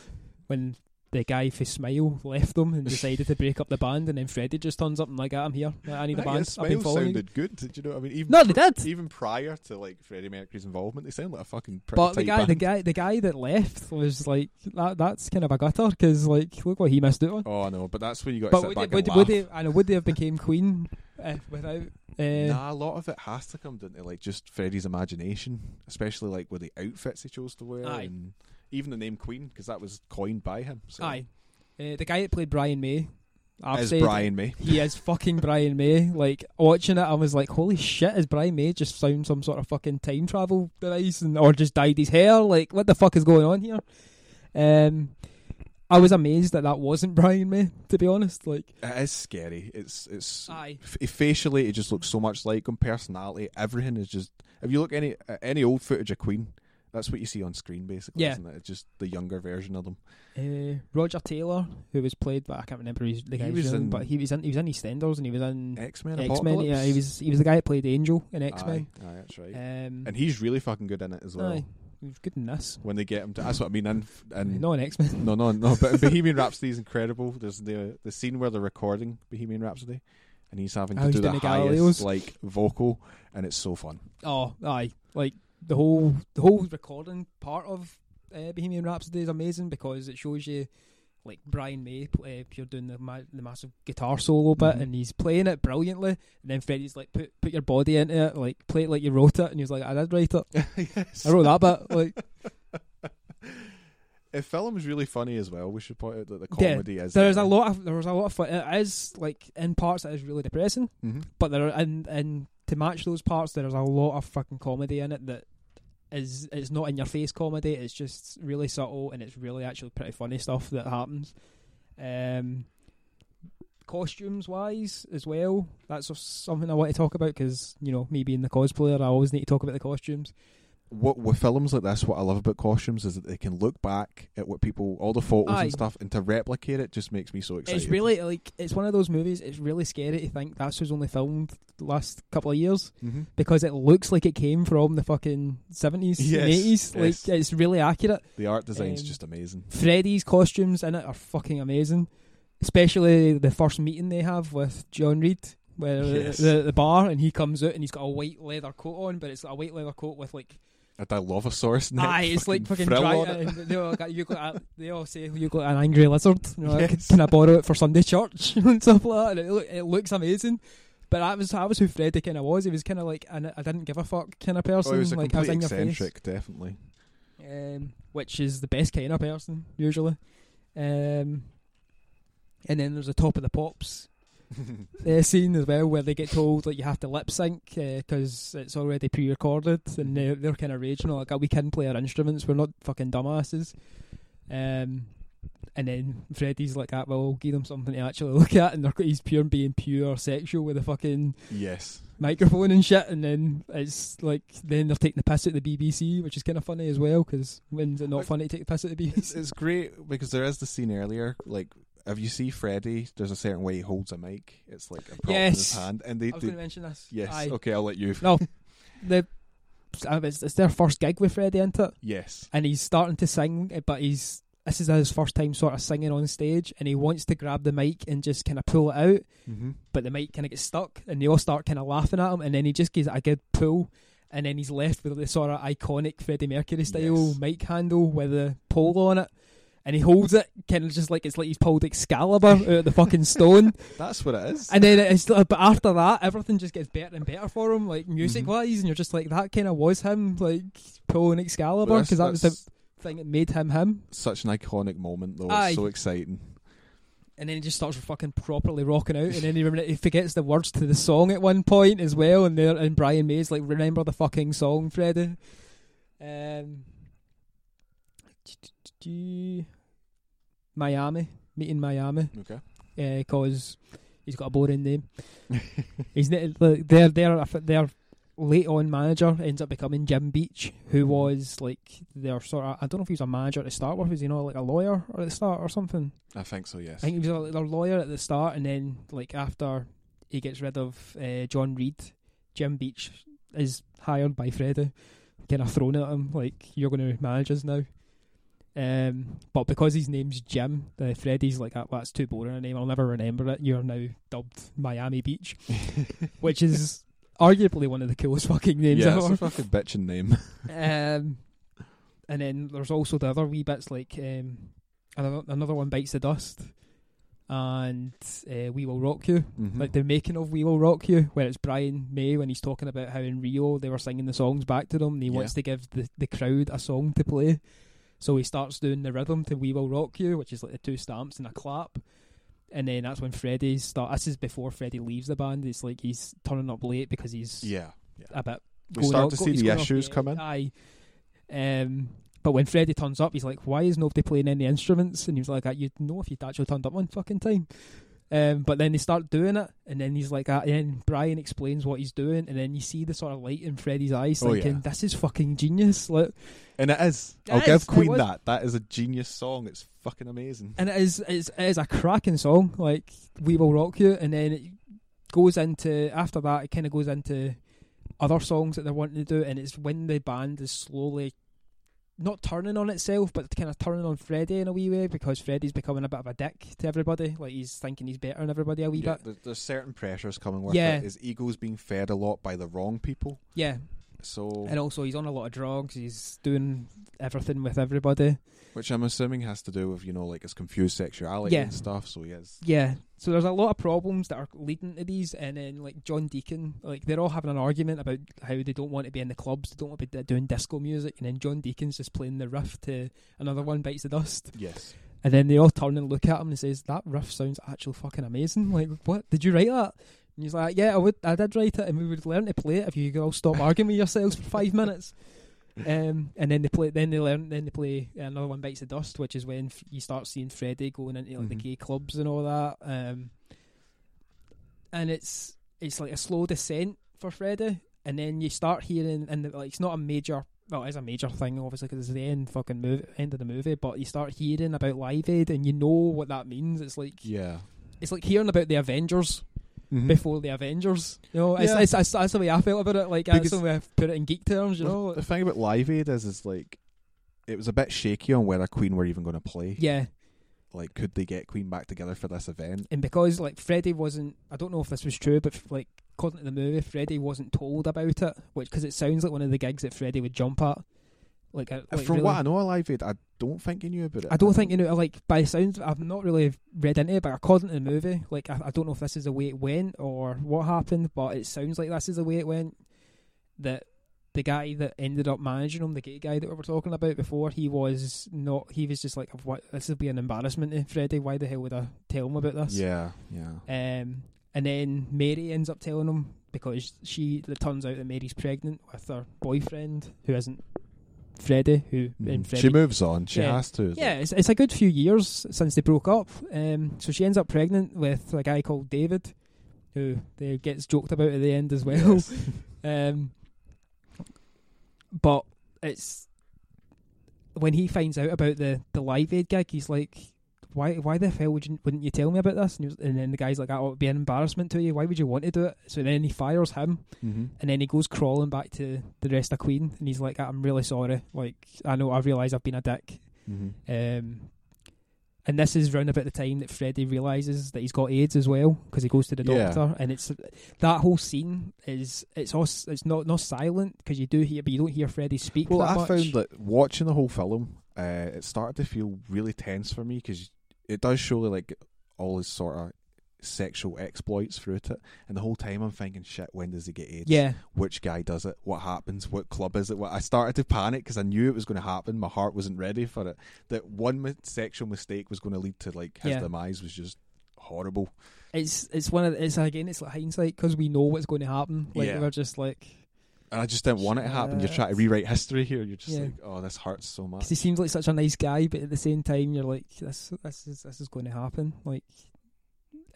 When the guy for Smile left them and decided to break up the band, and then Freddie just turns up and like, I'm here. I need I a band. Smile I've been following sounded you. good. Did you know? I mean, even no, they pr- did. Even prior to like Freddie Mercury's involvement, they sound like a fucking. But the guy, band. the guy, the guy that left was like that. That's kind of a gutter because like, look what he missed out on. Oh, I know, but that's where you got. But to sit would, back they, and would, laugh. would they? I know. Would they have became Queen uh, without? Uh, nah, a lot of it has to come down to like just Freddie's imagination, especially like with the outfits he chose to wear. Aye. And even the name Queen, because that was coined by him. So. Aye. Uh, the guy that played Brian May. I've is said, Brian May. He is fucking Brian May. Like, watching it, I was like, holy shit, is Brian May just found some sort of fucking time travel device and, or just dyed his hair? Like, what the fuck is going on here? Um, I was amazed that that wasn't Brian May, to be honest. Like, it is scary. It's, it's Aye. F- facially, it just looks so much like him. Personality, everything is just... If you look at any, uh, any old footage of Queen... That's what you see on screen, basically, yeah. isn't it? It's just the younger version of them. Uh, Roger Taylor, who was played, but I can't remember his, the guy's name, but he was in he was in EastEnders and he was in X-Men. X-Men, yeah, he was he was the guy that played Angel in X-Men. Aye, aye that's right. Um, and he's really fucking good in it as well. Aye, he was good in this. When they get him to, that's what I mean. In, in no, in X-Men. No, no, no. But Bohemian Rhapsody is incredible. There's the the scene where they're recording Bohemian Rhapsody, and he's having to oh, do the highest like vocal, and it's so fun. Oh, aye, like. The whole the whole recording part of uh, Bohemian Rhapsody is amazing because it shows you like Brian May uh, you're doing the ma- the massive guitar solo bit mm-hmm. and he's playing it brilliantly, and then Freddie's like put put your body into it, like play it like you wrote it, and he's like, I did write it. Yes. I wrote that bit. Like, the film's really funny as well. We should point out that the comedy yeah, is there is a lot of there was a lot of fun. It is like in parts it is really depressing, mm-hmm. but there are, and and to match those parts there's a lot of fucking comedy in it that. Is it's not in your face comedy. It's just really subtle, and it's really actually pretty funny stuff that happens. Um, costumes wise as well, that's something I want to talk about because you know me being the cosplayer, I always need to talk about the costumes. What with films like this, what I love about costumes is that they can look back at what people, all the photos Aye. and stuff, and to replicate it just makes me so excited. It's really like it's one of those movies. It's really scary to think that's was only filmed the last couple of years mm-hmm. because it looks like it came from the fucking seventies, yes, and eighties. Yes. Like it's really accurate. The art design's um, just amazing. Freddie's costumes in it are fucking amazing, especially the first meeting they have with John Reed. Where yes. the, the bar, and he comes out and he's got a white leather coat on, but it's a white leather coat with like. A Dilophosaurus neck. Aye, it's fucking like fucking dry. Uh, they, all got, you got a, they all say, you got an angry lizard. You know, yes. Can I borrow it for Sunday church? And stuff like that. And it, it looks amazing. But that was, that was who Freddie kind of was. He was kind of like, an, I didn't give a fuck kind of person. Oh, he was a like, complete I was eccentric, definitely. Um, which is the best kind of person, usually. Um, and then there's the Top of the Pops uh, scene as well, where they get told like you have to lip sync because uh, it's already pre-recorded, and they're, they're kind of raging like, we can play our instruments, we're not fucking dumbasses. Um, and then Freddie's like, ah, well, I'll give them something to actually look at, and they're, he's pure being pure sexual with a fucking yes microphone and shit, and then it's like then they're taking the piss at the B B C, which is kind of funny as well because when's it not like, funny to take the piss at the B B C? It's, it's great because there is the scene earlier like if you see Freddie, there's a certain way he holds a mic. It's like a prop yes. in his hand. And they, I was going to mention this. Yes. Aye. Okay, I'll let you. No. The, it's, it's their first gig with Freddie, isn't it? Yes. And he's starting to sing, but he's this is his first time sort of singing on stage, and he wants to grab the mic and just kind of pull it out, mm-hmm. but the mic kind of gets stuck, and they all start kind of laughing at him, and then he just gives it a good pull, and then he's left with the sort of iconic Freddie Mercury style yes. mic handle with a pole on it, and he holds it kind of just like it's like he's pulled Excalibur out of the fucking stone. That's what it is. And then it's but after that, everything just gets better and better for him, like music wise, mm-hmm. and you're just like, that kind of was him, like pulling Excalibur, because that was the thing that made him him. Such an iconic moment, though. Aye. It's so exciting. And then he just starts fucking properly rocking out, and then he, rem- he forgets the words to the song at one point as well. And there, and Brian May's like, "Remember the fucking song, Freddie." Um, Miami, meeting Miami. Okay. Yeah, because he's got a boring name. He's like their their their late on manager ends up becoming Jim Beach, who was like their sort of, I don't know if he was a manager to start with, was he not like a lawyer at the start or something? I think so, yes. I think he was their lawyer at the start, and then like after he gets rid of uh, John Reed, Jim Beach is hired by Freddie, kind of thrown at him like, "You're going to manage us now." Um, but because his name's Jim, uh, Freddie's like, oh, well, that's too boring a name, I'll never remember it. You're now dubbed Miami Beach, which is arguably one of the coolest fucking names yeah, ever. Yeah, it's a fucking bitchin' name. Um, and then there's also the other wee bits like um, another, another One Bites the Dust and uh, We Will Rock You. Mm-hmm. Like the making of We Will Rock You, where it's Brian May when he's talking about how in Rio they were singing the songs back to them, and he yeah. wants to give the, the crowd a song to play. So he starts doing the rhythm to We Will Rock You, which is like the two stamps and a clap. And then that's when Freddie starts. This is before Freddie leaves the band. It's like he's turning up late because he's yeah, yeah. a bit... We start up, to see the issues come in. Aye. Um, but when Freddie turns up, he's like, "Why is nobody playing any instruments?" And he was like, "You'd know if you'd actually turned up one fucking time." Um, but then they start doing it, and then he's like, uh, and then Brian explains what he's doing, and then you see the sort of light in Freddie's eyes, oh, thinking, yeah. "This is fucking genius!" Like, and it is. It I'll is, give Queen that. That is a genius song. It's fucking amazing. And it is, it's, it is a cracking song. Like, "We Will Rock You," and then it goes into after that. It kind of goes into other songs that they're wanting to do, and it's when the band is slowly not turning on itself, but kind of turning on Freddie in a wee way, because Freddie's becoming a bit of a dick to everybody. Like, he's thinking he's better than everybody a wee yeah, bit. There's, there's certain pressures coming with yeah. it. His ego's being fed a lot by the wrong people. Yeah. So, and also, he's on a lot of drugs. He's doing everything with everybody. Which I'm assuming has to do with, you know, like his confused sexuality yeah. and stuff. So he is. Yeah. So there's a lot of problems that are leading to these. And then, like, John Deacon, like, they're all having an argument about how they don't want to be in the clubs, they don't want to be doing disco music, and then John Deacon's just playing the riff to Another One Bites the Dust. Yes. And then they all turn and look at him and says, "That riff sounds actually fucking amazing. Like, what? Did you write that?" And he's like, "Yeah, I would. I did write it, and we would learn to play it if you could all stop arguing with yourselves for five minutes." Um, and then they play. Then they learn. Then they play Another One Bites the Dust, which is when f- you start seeing Freddie going into like mm-hmm. the gay clubs and all that. Um, and it's it's like a slow descent for Freddie, and then you start hearing, and the, like it's not a major. Well, it's a major thing, obviously, because it's the end fucking movie, end of the movie. But you start hearing about Live Aid, and you know what that means. It's like yeah, it's like hearing about the Avengers. Mm-hmm. Before the Avengers, you know, yeah. it's, it's, it's, that's the way I felt about it. Like, because that's the way I put it in geek terms, you know. The thing about Live Aid is, is like, it was a bit shaky on whether Queen were even going to play. Yeah, like, could they get Queen back together for this event? And because like Freddie wasn't, I don't know if this was true, but like according to the movie, Freddie wasn't told about it, which because it sounds like one of the gigs that Freddie would jump at. Like, I, like from really, what I know, Live Aid, I don't think you knew about it. I don't think you know. Like, by sounds, I've not really read into it, but according to the movie, like I, I don't know if this is the way it went or what happened, but it sounds like this is the way it went. That the guy that ended up managing him, the gay guy that we were talking about before, he was not. He was just like, "What? This would be an embarrassment to Freddie. Why the hell would I tell him about this?" Yeah, yeah. Um, and then Mary ends up telling him because she. It turns out that Mary's pregnant with her boyfriend, who isn't Freddie, who mm. and Freddie, she moves on. She yeah. has to. Yeah, it's, it's a good few years since they broke up. Um, so she ends up pregnant with a guy called David, who they gets joked about at the end as well. Yes. um, but it's when he finds out about the, the Live Aid gig, he's like, "Why? Why the hell would you, wouldn't you tell me about this?" And, he was, and then the guy's like, "Oh, it would be an embarrassment to you. Why would you want to do it?" So then he fires him, mm-hmm. and then he goes crawling back to the rest of Queen, and he's like, "I'm really sorry. Like, I know, I realise I've been a dick." Mm-hmm. Um, and this is round about the time that Freddie realises that he's got AIDS as well, because he goes to the doctor, yeah. and it's that whole scene is it's all, it's not not silent, because you do hear, but you don't hear Freddie speak. Well, that I much. found that watching the whole film, uh, it started to feel really tense for me, because it does show like all his sort of sexual exploits through it, and the whole time I'm thinking, shit, when does he get AIDS? Yeah. Which guy does it? What happens? What club is it? What? I started to panic because I knew it was going to happen. My heart wasn't ready for it. That one sexual mistake was going to lead to like his yeah. demise was just horrible. It's it's one of the, it's again it's like hindsight, because we know what's going to happen. Like yeah. we're just like, and I just didn't want it to happen. You're trying to rewrite history here. You're just yeah. like, oh, this hurts so much. Because he seems like such a nice guy, but at the same time, you're like, this this is this is going to happen. Like.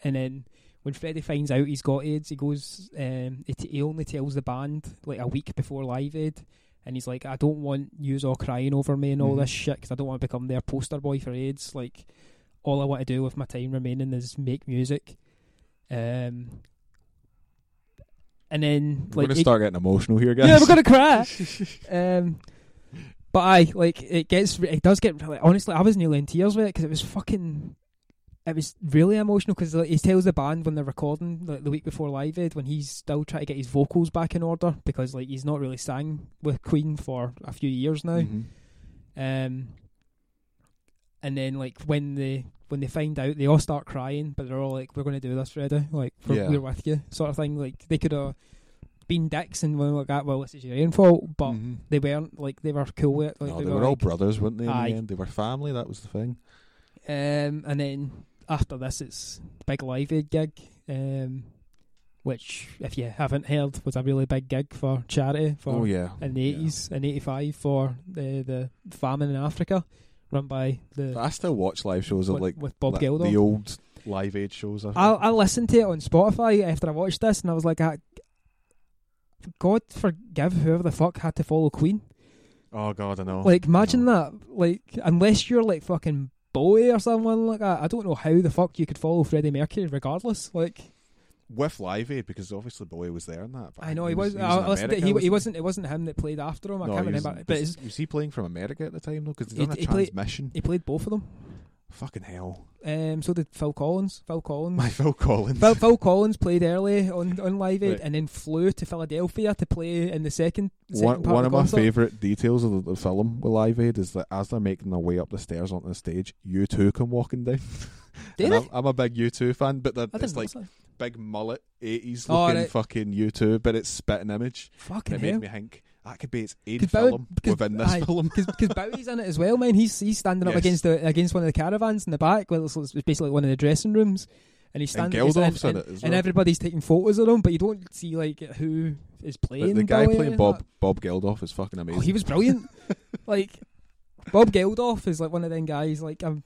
And then when Freddie finds out he's got AIDS, he goes, um, he, t- he only tells the band like a week before Live Aid, and he's like, I don't want yous all crying over me and all mm-hmm. this shit, because I don't want to become their poster boy for AIDS. Like, all I want to do with my time remaining is make music. Um, and then... We're like, going to start it, getting emotional here, guys. Yeah, we're going to cry. um, but I like, it gets, it does get, like, honestly, I was nearly in tears with it, because it was fucking... It was really emotional, because like, he tells the band when they're recording, like the week before Live Aid, when he's still trying to get his vocals back in order, because like he's not really sang with Queen for a few years now. Mm-hmm. Um, and then like when they when they find out, they all start crying, but they're all like, "We're going to do this, Freddie. Like we're, yeah. we're with you," sort of thing. Like they could have been dicks and went like that. Well, this is your own fault, but mm-hmm. they weren't. Like they were cool with it. Like, no, they, they were, were all like, brothers, weren't they? In the end, they were family. That was the thing. Um, and then. After this, it's the big Live Aid gig, um, which, if you haven't heard, was a really big gig for charity for oh, yeah. in the eighties yeah. and eighty-five for the, the famine in Africa, run by the... I still watch live shows with, of like with Bob like Geldof. The old Live Aid shows. I, I, I listened to it on Spotify after I watched this, and I was like, I, God forgive whoever the fuck had to follow Queen. Oh, God, I know. Like, imagine know. that. Like, unless you're like fucking... Bowie or someone like that. I don't know how the fuck you could follow Freddie Mercury, regardless. Like with Live Aid, because obviously Bowie was there in that. I know he was. He, was, I, he, was I, America, he, wasn't he wasn't. It wasn't him that played after him. I no, can't remember. Was, but was, was he playing from America at the time though? Because he, he transmission. Played, he played both of them. Fucking hell. Um. So did Phil Collins. Phil Collins. My Phil Collins. Phil, Phil Collins played early on, on Live Aid, right. and then flew to Philadelphia to play in the second. second one part one of, the of my favourite details of the, the film with Live Aid is that as they're making their way up the stairs onto the stage, U two come walking down. Did I'm, I'm a big U two fan, but it's like so. Big mullet eighties oh, looking right. fucking U two, but it's spitting image. Fucking it hell. It made me think. That could be its eighth film Bowie, within this aye, film. Because Bowie's in it as well, man. He's he's standing up yes. against the, against one of the caravans in the back. Well, it's, it's basically one of the dressing rooms. And he's standing and Geldof's in, in it as well. And everybody's taking photos of him, but you don't see like who is playing. The, the guy Bowie playing Bob that. Bob Geldof is fucking amazing. Oh, he was brilliant. Like, Bob Geldof is like one of them guys. Like, I'm...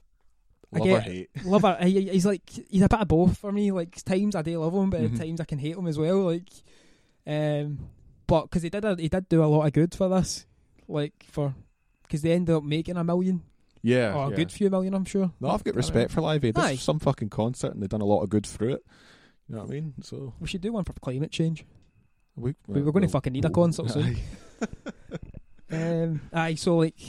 I love or hate. Love or, he, he's like, he's a bit of both for me. Like, times I do love him, but mm-hmm. at times I can hate him as well. Like, um... But because he did, a, he did do a lot of good for this, like for, because they ended up making a million, yeah, or a yeah. good few million, I'm sure. No, I've got respect for Live Aid. This is some fucking concert, and they've done a lot of good through it. You know what I mean? So we should do one for climate change. We, well, we we're going to well, fucking need well, a concert soon. Aye. um, aye, so like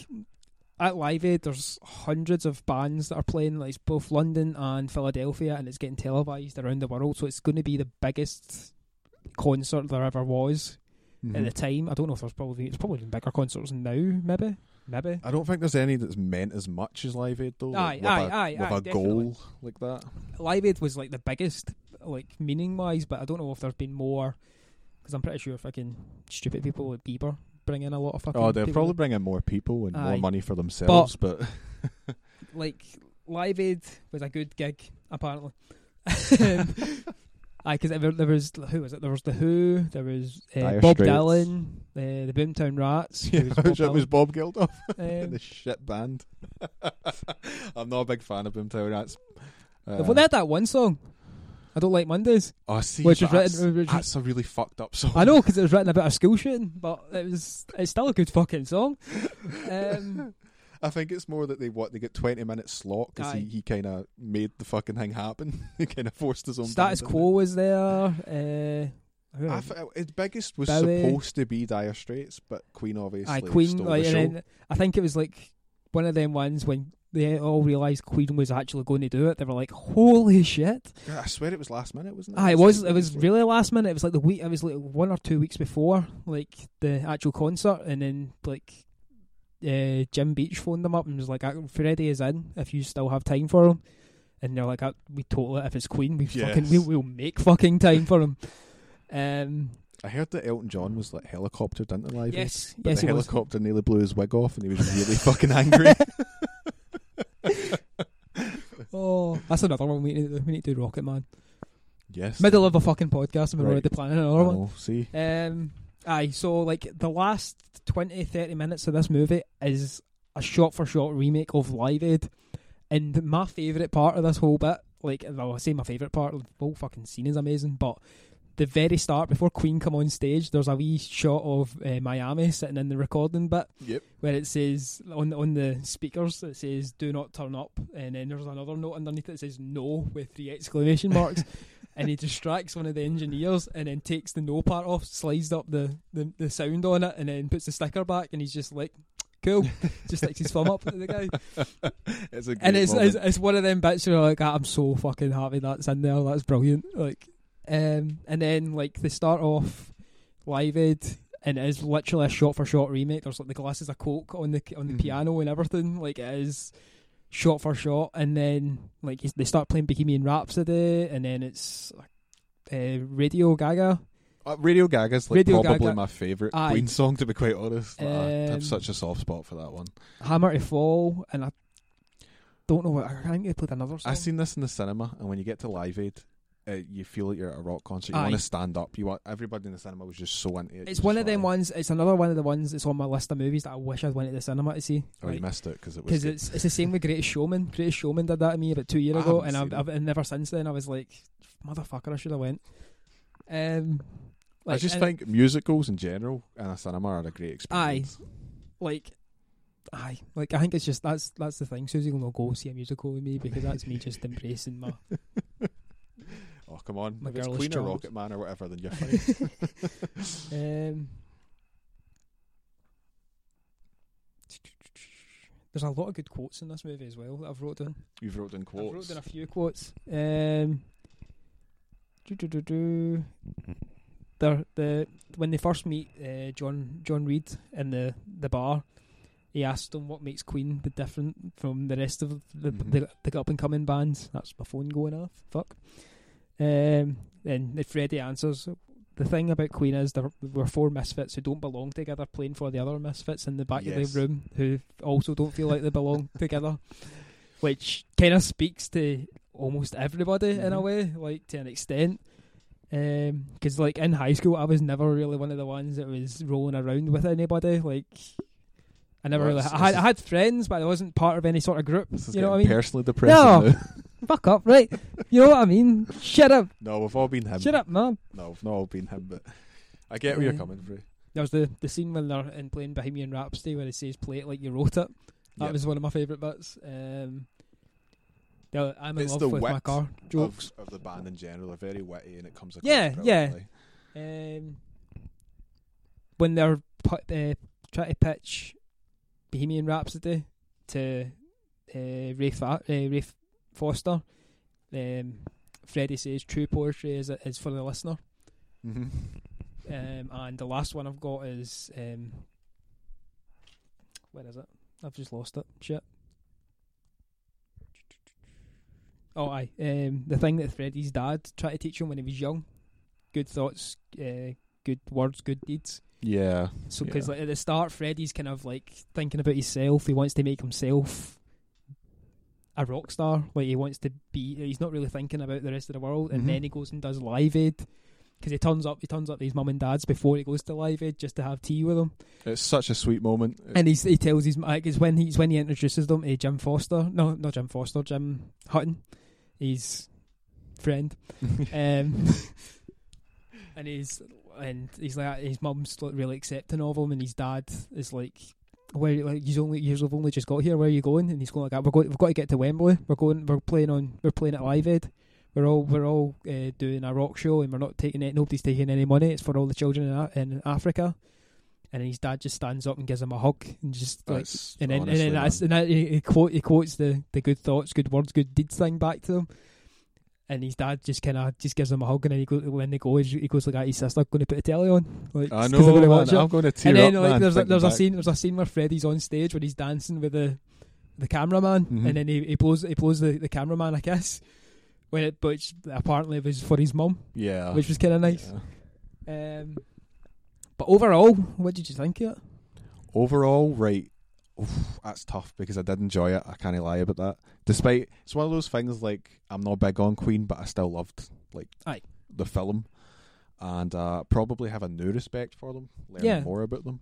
at Live Aid, there's hundreds of bands that are playing. Like it's both London and Philadelphia, and it's getting televised around the world. So it's going to be the biggest concert there ever was. Mm-hmm. At the time, I don't know if there's probably it's probably bigger concerts now. Maybe, maybe. I don't think there's any that's meant as much as Live Aid though. Aye, like, aye, with aye, a, aye, with aye, a goal like that. Live Aid was like the biggest, like meaning wise, but I don't know if there's been more. Because I'm pretty sure fucking stupid people like Bieber bring in a lot of fucking. Oh, they'll people. probably bring in more people and aye. more money for themselves, but, but like Live Aid was a good gig apparently. Aye, because there, there was who was it? There was the Who, there was uh, Bob Straits. Dylan, uh, the Boomtown Rats. Yeah, was Bob it was Bob Geldof, um, the shit band. I'm not a big fan of Boomtown Rats. Uh, well, they had that one song. I don't like Mondays. Oh, see, which was that's, written, which that's a really fucked up song. I know, because it was written about a school shooting, but it was it's still a good fucking song. Um, I think it's more that they what they get twenty minute slot because he, he kind of made the fucking thing happen. He kind of forced his own. Status Quo was there. Uh, I th- his biggest was Bowie. supposed to be Dire Straits, but Queen obviously aye, Queen, stole like, the show. I think it was like one of them ones when they all realised Queen was actually going to do it. They were like, "Holy shit!" I swear it was last minute, wasn't it? Ah, it was. It was really last minute. It was like the week. It was like one or two weeks before, like the actual concert, and then like uh, Jim Beach phoned them up and was like, "Freddie is in. If you still have time for him," and they're like, "We totally. If it's Queen, we yes. fucking we will make fucking time for him." Um. I heard that Elton John was like helicoptered into Live Aid. Yes, but yes, the helicopter was. Nearly blew his wig off, and he was really fucking angry. Oh, that's another one we need to do. We need to do Rocketman. Yes. Middle of a fucking podcast, and we're right. already planning another one. Oh, see. Um, aye, so like the last twenty, thirty minutes of this movie is a shot for shot remake of Live Aid. And my favourite part of this whole bit, like, well, I say my favourite part, the whole fucking scene is amazing, but the very start, before Queen come on stage, there's a wee shot of uh, Miami sitting in the recording bit, yep. where it says, on, on the speakers, it says, "Do not turn up," and then there's another note underneath it that says, "No," with three exclamation marks, and he distracts one of the engineers, and then takes the "no" part off, slides up the, the, the sound on it, and then puts the sticker back, and he's just like, cool, just sticks his thumb up at the guy. It's a great And it's, it's, it's one of them bits where you're like, "I'm so fucking happy that's in there, that's brilliant," like... Um, and then, like, they start off Live Aid, and it is literally a shot-for-shot remake. There's, like, the glasses of Coke on the on the mm. piano and everything. Like, it is shot-for-shot. And then, like, they start playing Bohemian Rhapsody, and then it's uh, Radio Gaga. Uh, Radio Gaga's, like, Radio probably Gaga. My favourite Aye. Queen song, to be quite honest. Like, um, I have such a soft spot for that one. Hammer to Fall, and I don't know what... I think they played another song. I've seen this in the cinema, and when you get to Live Aid... Uh, you feel like you're at a rock concert. You Aye. Want to stand up. You want everybody in the cinema was just so into it. It's one of them ones. It's another one of the ones that's on my list of movies that I wish I went to the cinema to see. Oh, like, you missed it because it was. Because it's it's the same with Greatest Showman. Greatest Showman did that to me about two years I ago, and I've, I've and ever since then I was like, motherfucker, I should have went. Um, like, I just think musicals in general and a cinema are a great experience. Aye, like. Aye, like I think it's just that's that's the thing. Susie will not go see a musical with me because that's me just embracing my. Oh, come on. My if it's Queen or Rocketman or whatever, then you're fine. um, there's a lot of good quotes in this movie as well that I've wrote down. You've wrote down quotes? I've wrote down a few quotes. Um, the, the, when they first meet uh, John John Reed in the, the bar, he asked him what makes Queen the different from the rest of the, mm-hmm. the, the up-and-coming bands. That's my phone going off. Fuck. Um, and Freddie answers, "The thing about Queen is there were four misfits who don't belong together playing for the other misfits in the back yes. of the room who also don't feel like they belong together," which kind of speaks to almost everybody mm-hmm. in a way, like to an extent, because um, like in high school I was never really one of the ones that was rolling around with anybody. Like I never well, really I had, I had friends, but I wasn't part of any sort of group. This is you know what I mean? Personally depressing. No. Now. Fuck up, right? You know what I mean? Shut up. No, we've all been him. Shut up, man. No, we've not all been him, but I get where uh, you're coming from. There was the, the scene when they're in playing Bohemian Rhapsody where he says, "Play it like you wrote it." That yep. was one of my favourite bits. Um, I'm in it's love with my car jokes. Of, of the band in general, they're very witty and it comes across. Yeah, brilliantly. yeah. Um, when they're put, uh, trying to pitch Bohemian Rhapsody to uh, Ray Fa- uh, Ray F- Foster, um, Freddie says, "True poetry is is for the listener." Mm-hmm. Um, and the last one I've got is um, where is it? I've just lost it. Shit. Oh, aye. Um, the thing that Freddie's dad tried to teach him when he was young: good thoughts, uh, good words, good deeds. Yeah. So, because yeah. like, at the start, Freddie's kind of like thinking about himself. He wants to make himself a rock star, like he wants to be. He's not really thinking about the rest of the world, and mm-hmm. then he goes and does Live Aid because he turns up. He turns up to his mum and dad's before he goes to Live Aid just to have tea with them. It's such a sweet moment. And he's, he tells his like it's when he's when he introduces them to Jim Foster. No, not Jim Foster. Jim Hutton, his friend. um, and he's and he's like his mum's really accepting of him, and his dad is like, "Where like you've only you've only just got here. Where are you going?" And he's going like, that. "We're going. We've got to get to Wembley. We're going. We're playing on. We're playing at Live Aid. We're all we're all uh, doing a rock show, and we're not taking it. Nobody's taking any money. It's for all the children in, in Africa." and then his dad just stands up and gives him a hug, and just like, that's, and then honestly, and then that's, and that, he, he quote he quotes the, the good thoughts, good words, good deeds thing back to him, and his dad just kind of just gives him a hug, and then he go, when they go, he goes like, "His sister going to put a telly on." Like, I know, gonna man, I'm going to tear up. And then up, like, man, there's a, there's back. a scene there's a scene where Freddie's on stage when he's dancing with the the cameraman, mm-hmm. and then he, he blows he blows the, the cameraman a kiss, when it which apparently it was for his mum. Yeah, which was kind of nice. Yeah. Um. But overall, what did you think of it? Overall, right, oof, that's tough because I did enjoy it. I can't lie about that. Despite, it's one of those things like, I'm not big on Queen, but I still loved like Aye. the film. And uh, probably have a new respect for them, learn yeah. more about them.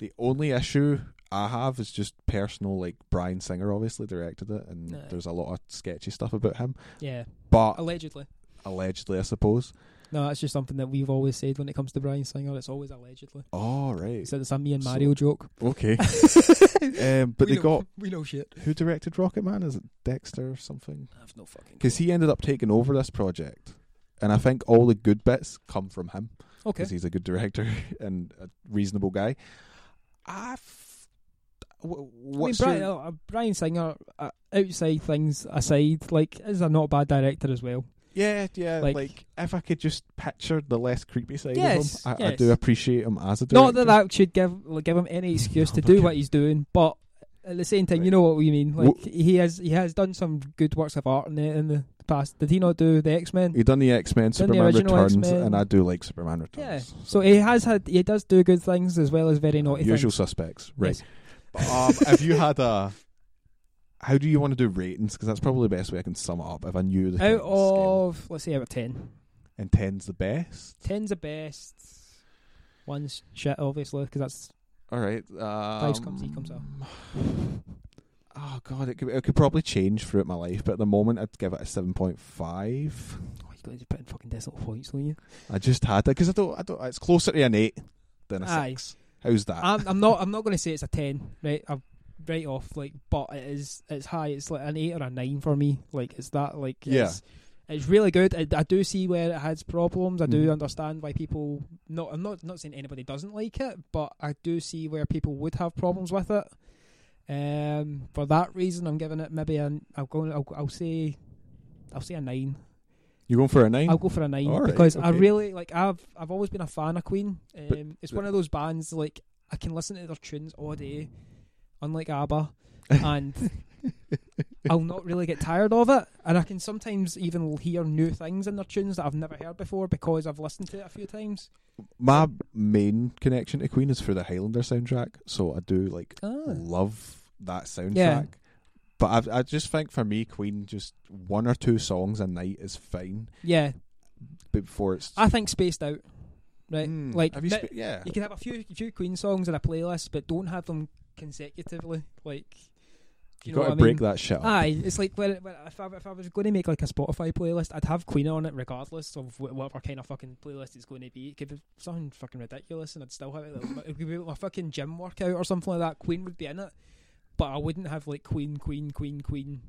The only issue I have is just personal, like Brian Singer obviously directed it, and Aye. there's a lot of sketchy stuff about him. Yeah, but allegedly. Allegedly, I suppose. No, that's just something that we've always said when it comes to Brian Singer. It's always allegedly. Oh, right. So it's a me and Mario so, joke. Okay. um, but we they know, got... We know shit. Who directed Rocketman? Is it Dexter or something? I have no fucking clue. Because he ended up taking over this project. And I think all the good bits come from him. Okay. Because he's a good director and a reasonable guy. I've... What's I mean, Brian, your... uh, Brian Singer, uh, outside things aside, like, is a not bad director as well. Yeah, yeah, like, like, if I could just picture the less creepy side yes, of him, I, yes. I do appreciate him as a director. Not that that should give like, give him any excuse no, to do what he's doing, but at the same time, right. you know what we mean. Like what? he has he has done some good works of art in the, in the past. Did he not do the X-Men? He done the X-Men, Superman Returns, X-Men. And I do like Superman Returns. Yeah, so he has had he does do good things as well as very naughty Usual things. Suspects, right. Yes. But, um, if you had a... How do you want to do ratings? Because that's probably the best way I can sum it up if I knew the... Out of, scale. Let's say out of ten. And ten's the best? Ten's the best. One's shit, obviously, because that's... All right. Price um, comes, he comes out. Oh, God, it could, it could probably change throughout my life, but at the moment I'd give it a seven point five. Oh, you've got to put in fucking decimal points, don't you? I just had it, because I don't, I don't... It's closer to an eight than a Aye. six. How's that? I'm, I'm not I'm not going to say it's a ten, right? I've right off like but it is it's high, it's like an eight or a nine for me, like it's that like yeah it's, it's really good. I, I do see where it has problems. I do mm. understand why people not I'm not not saying anybody doesn't like it, but I do see where people would have problems with it. Um for that reason I'm giving it maybe an I'll go I'll, I'll say I'll say a nine. You're going for a nine? I'll go for a nine right, because okay. I really like I've I've always been a fan of Queen. Um but, it's but, one of those bands like I can listen to their tunes all day. Unlike ABBA, and I'll not really get tired of it. And I can sometimes even hear new things in their tunes that I've never heard before because I've listened to it a few times. My main connection to Queen is through the Highlander soundtrack, so I do like ah. love that soundtrack. Yeah. But I, I just think for me, Queen, just one or two songs a night is fine. Yeah. Before it's, I think spaced out. Right, mm, like have you, sp- yeah. you can have a few few Queen songs in a playlist, but don't have them consecutively, like you, you got to break mean? that shit up. Aye, it's like when, when, if, I, if I was going to make like a Spotify playlist, I'd have Queen on it regardless of whatever kind of fucking playlist it's going to be. It could be something fucking ridiculous, and I'd still have it. Like, it could be my fucking gym workout or something like that. Queen would be in it, but I wouldn't have like Queen, Queen, Queen, Queen,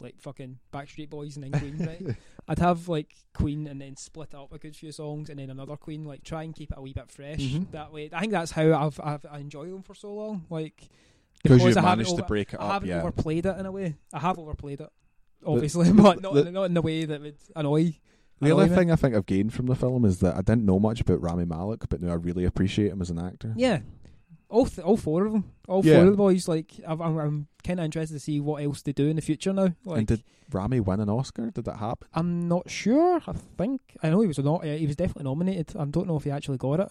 like fucking Backstreet Boys and then Queen. Right? I'd have like Queen and then split up a good few songs and then another Queen. Like try and keep it a wee bit fresh mm-hmm. that way. I think that's how I've, I've I enjoy them for so long. Like because you managed over, to break it up. I haven't yeah. overplayed it in a way. I have overplayed it, obviously, the, but not the, not in a way that would annoy. The annoy other thing me. I think I've gained from the film is that I didn't know much about Rami Malek, but now I really appreciate him as an actor. Yeah. All th- all four of them, all yeah. four of the boys. Like I've, I'm, I'm kind of interested to see what else they do in the future now. Like, and did Rami win an Oscar? Did that happen? I'm not sure. I think I know he was not. Uh, he was definitely nominated. I don't know if he actually got it.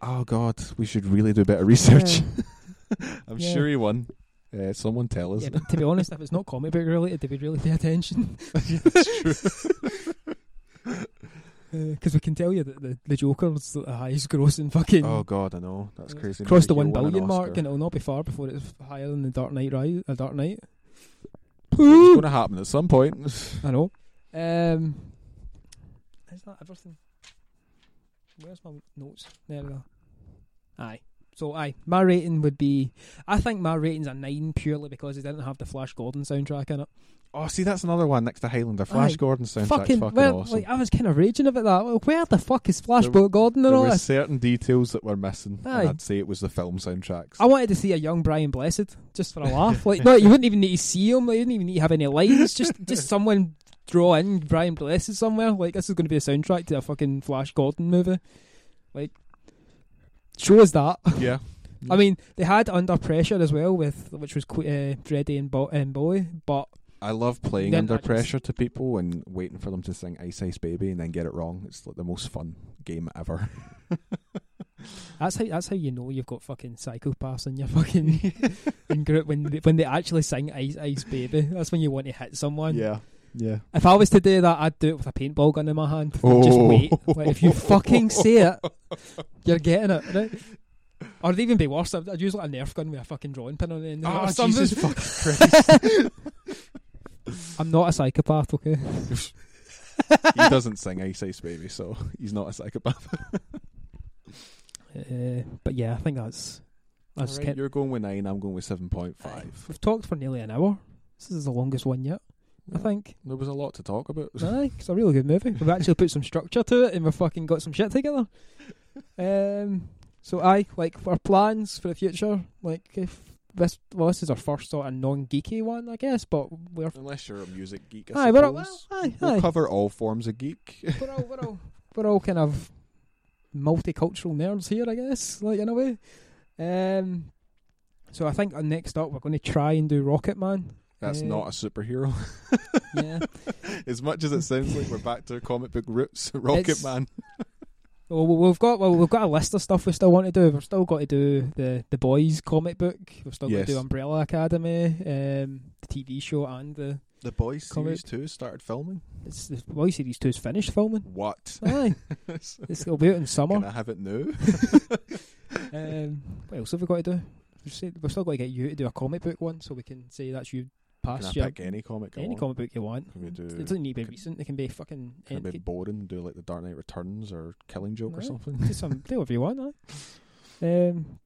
Oh God, we should really do a bit of research. Yeah. I'm yeah. sure he won. Uh, someone tell us. Yeah, but to be honest, if it's not comic book related, they would really pay attention. Yeah, that's true. Because uh, we can tell you that the, the Joker's the highest grossing fucking... Oh, God, I know. That's crazy. Cross the one billion mark, and it'll not be far before it's higher than the Dark Knight Rise, a Dark Knight. It's going to happen at some point. I know. Um, is that everything? Where's my notes? There we go. Aye. So aye, my rating would be, I think my rating's a nine purely because it didn't have the Flash Gordon soundtrack in it. Oh, see, that's another one next to Highlander. Flash aye. Gordon soundtrack's fucking, fucking where, awesome. Like, I was kind of raging about that. Like, where the fuck is Flash there, Gordon and all that? There were certain details that were missing. Aye. And I'd say it was the film soundtracks. I wanted to see a young Brian Blessed just for a laugh. Like, no, you wouldn't even need to see him. Like, you didn't even need to have any lines. Just, just someone draw in Brian Blessed somewhere. Like, this is going to be a soundtrack to a fucking Flash Gordon movie. Like, show us that. Yeah. I mean, they had Under Pressure as well, with which was uh, Freddie and, Bo- and Bowie, but... I love playing under pressure to people and waiting for them to sing Ice Ice Baby and then get it wrong. It's like the most fun game ever. That's how that's how you know you've got fucking psychopaths in your fucking in group when they, when they actually sing Ice Ice Baby. That's when you want to hit someone. Yeah. Yeah. If I was to do that, I'd do it with a paintball gun in my hand. Oh. Just wait. Like, if you fucking say it, you're getting it, right? Or it'd even be worse. I'd, I'd use like a Nerf gun with a fucking drawing pin on the end of it. Oh, or something. Jesus fucking Christ. I'm not a psychopath, okay? He doesn't sing Ice Ice Baby, so he's not a psychopath. uh, but yeah, I think that's... that's right, you're going with nine, I'm going with seven point five. Uh, we've talked for nearly an hour. This is the longest one yet, yeah, I think. There was a lot to talk about. Aye, it's a really good movie. We've actually put some structure to it and we've fucking got some shit together. Um, so aye, like, our plans for the future, like, if... This, well, this is our first sort of non-geeky one, I guess, but we're... Unless you're a music geek, I aye, suppose. We're all, well, aye, we'll aye. cover all forms of geek. We're all, we're all, we're all kind of multicultural nerds here, I guess, like, in a way. Um, so I think uh, next up, we're going to try and do Rocketman. That's uh, not a superhero. Yeah. As much as it sounds like we're back to comic book roots, Rocketman... Well, we've got well, we've got a list of stuff we still want to do. We've still got to do the the Boys comic book. We've still yes. got to do Umbrella Academy, um, the T V show, and the the Boys comic. Series two started filming. It's the Boys series two is finished filming. What? Aye, it's, it'll be out in summer. Can I have it now? um, what else have we got to do? We've still got to get you to do a comic book one, so we can say that's you. Past can I your, pick any comic Any comic book you want. Do, it doesn't need to be can, recent. It can be fucking... Can it be boring? Do like the Dark Knight Returns or Killing Joke no, or something? Do, some, do whatever you want, aye. Um,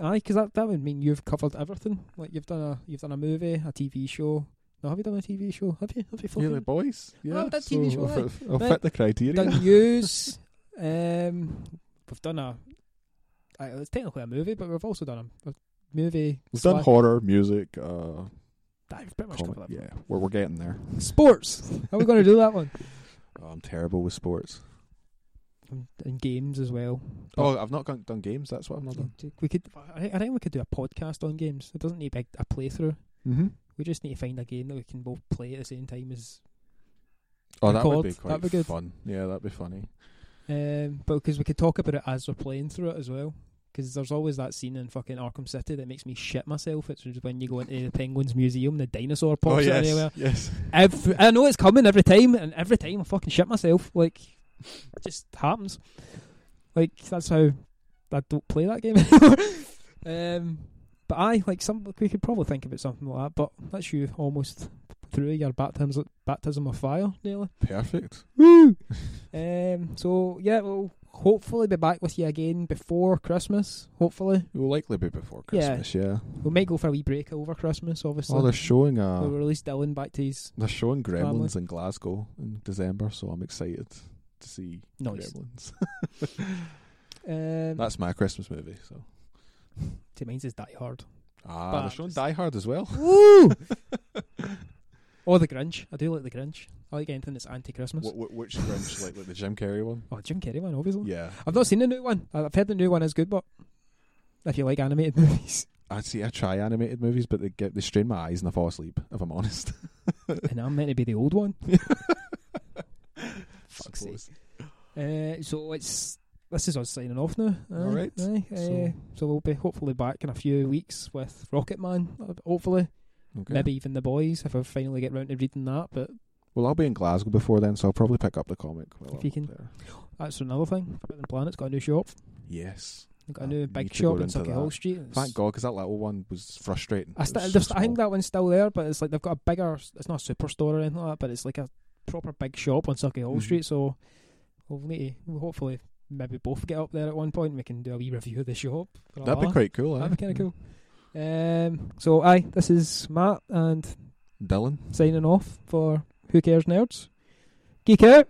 aye, because that, that would mean you've covered everything. Like, you've done a you've done a movie, a T V show. No, have you done a T V show? Have you? Have you fucking... You're the Boys. Yeah, oh, that so T V show, I'll, fit, I'll right. fit the criteria. Done news. um, we've done a... Aye, it's technically a movie, but we've also done a, a movie... We've slash, done horror, music, uh... I've pretty much covered that. Yeah, we're, we're getting there. Sports. How are we going to do that one? Oh, I'm terrible with sports. And games as well. Oh, I've not gone, done games. That's what I've not done. We could, I think we could do a podcast on games. It doesn't need a, a playthrough. Mm-hmm. We just need to find a game that we can both play at the same time as Oh, record. That would be quite that'd be good. fun. Yeah, that'd be funny. Um, but because we could talk about it as we're playing through it as well. Because there's always that scene in fucking Arkham City that makes me shit myself. It's when you go into the Penguins Museum, the dinosaur pops oh, yes, out everywhere. Yes. Every, I know it's coming every time, and every time I fucking shit myself. Like, it just happens. Like, that's how I don't play that game anymore. um, but aye, like, some, we could probably think about something like that, but that's you almost through your baptism, baptism of fire, nearly. Perfect. Woo! um, so, yeah, well... Hopefully be back with you again before Christmas, hopefully. We'll likely be before Christmas, yeah. yeah. We might go for a wee break over Christmas, obviously. Oh, they're showing... a. We'll release Dylan back to his They're showing Gremlins family. In Glasgow in December, so I'm excited to see nice. Gremlins. um, That's my Christmas movie, so... See, mine says Die Hard. Ah, but they're showing Die Hard as well. Woo! Oh, the Grinch. I do like the Grinch. I like anything that's anti-Christmas. Wh- which Grinch? like, like the Jim Carrey one? Oh, Jim Carrey one, obviously. Yeah. I've not seen the new one. I've heard the new one is good, but if you like animated movies. I see, I try animated movies, but they get they strain my eyes and I fall asleep, if I'm honest. And I'm meant to be the old one. Fuck's sake. Uh, so it's... This is us signing off now. Aye, All right. Aye, uh, so. so we'll be hopefully back in a few weeks with Rocketman, hopefully. Okay. Maybe even The Boys, if I finally get round to reading that. But well, I'll be in Glasgow before then, so I'll probably pick up the comic. If you can. There. That's another thing. Forbidden Planet's got a new shop. Yes. They've got I a new big shop in Sucky Hall Street. It's Thank God, because that little one was frustrating. I, st- was so I think that one's still there, but it's like they've got a bigger... It's not a superstore or anything like that, but it's like a proper big shop on Sucky Hall mm-hmm. Street, so we'll need to hopefully maybe both get up there at one point and we can do a wee review of the shop. That'd be quite cool, eh? That'd be kind of cool. Um, so, aye, this is Matt and Dylan signing off for Who Cares Nerds. Geek out!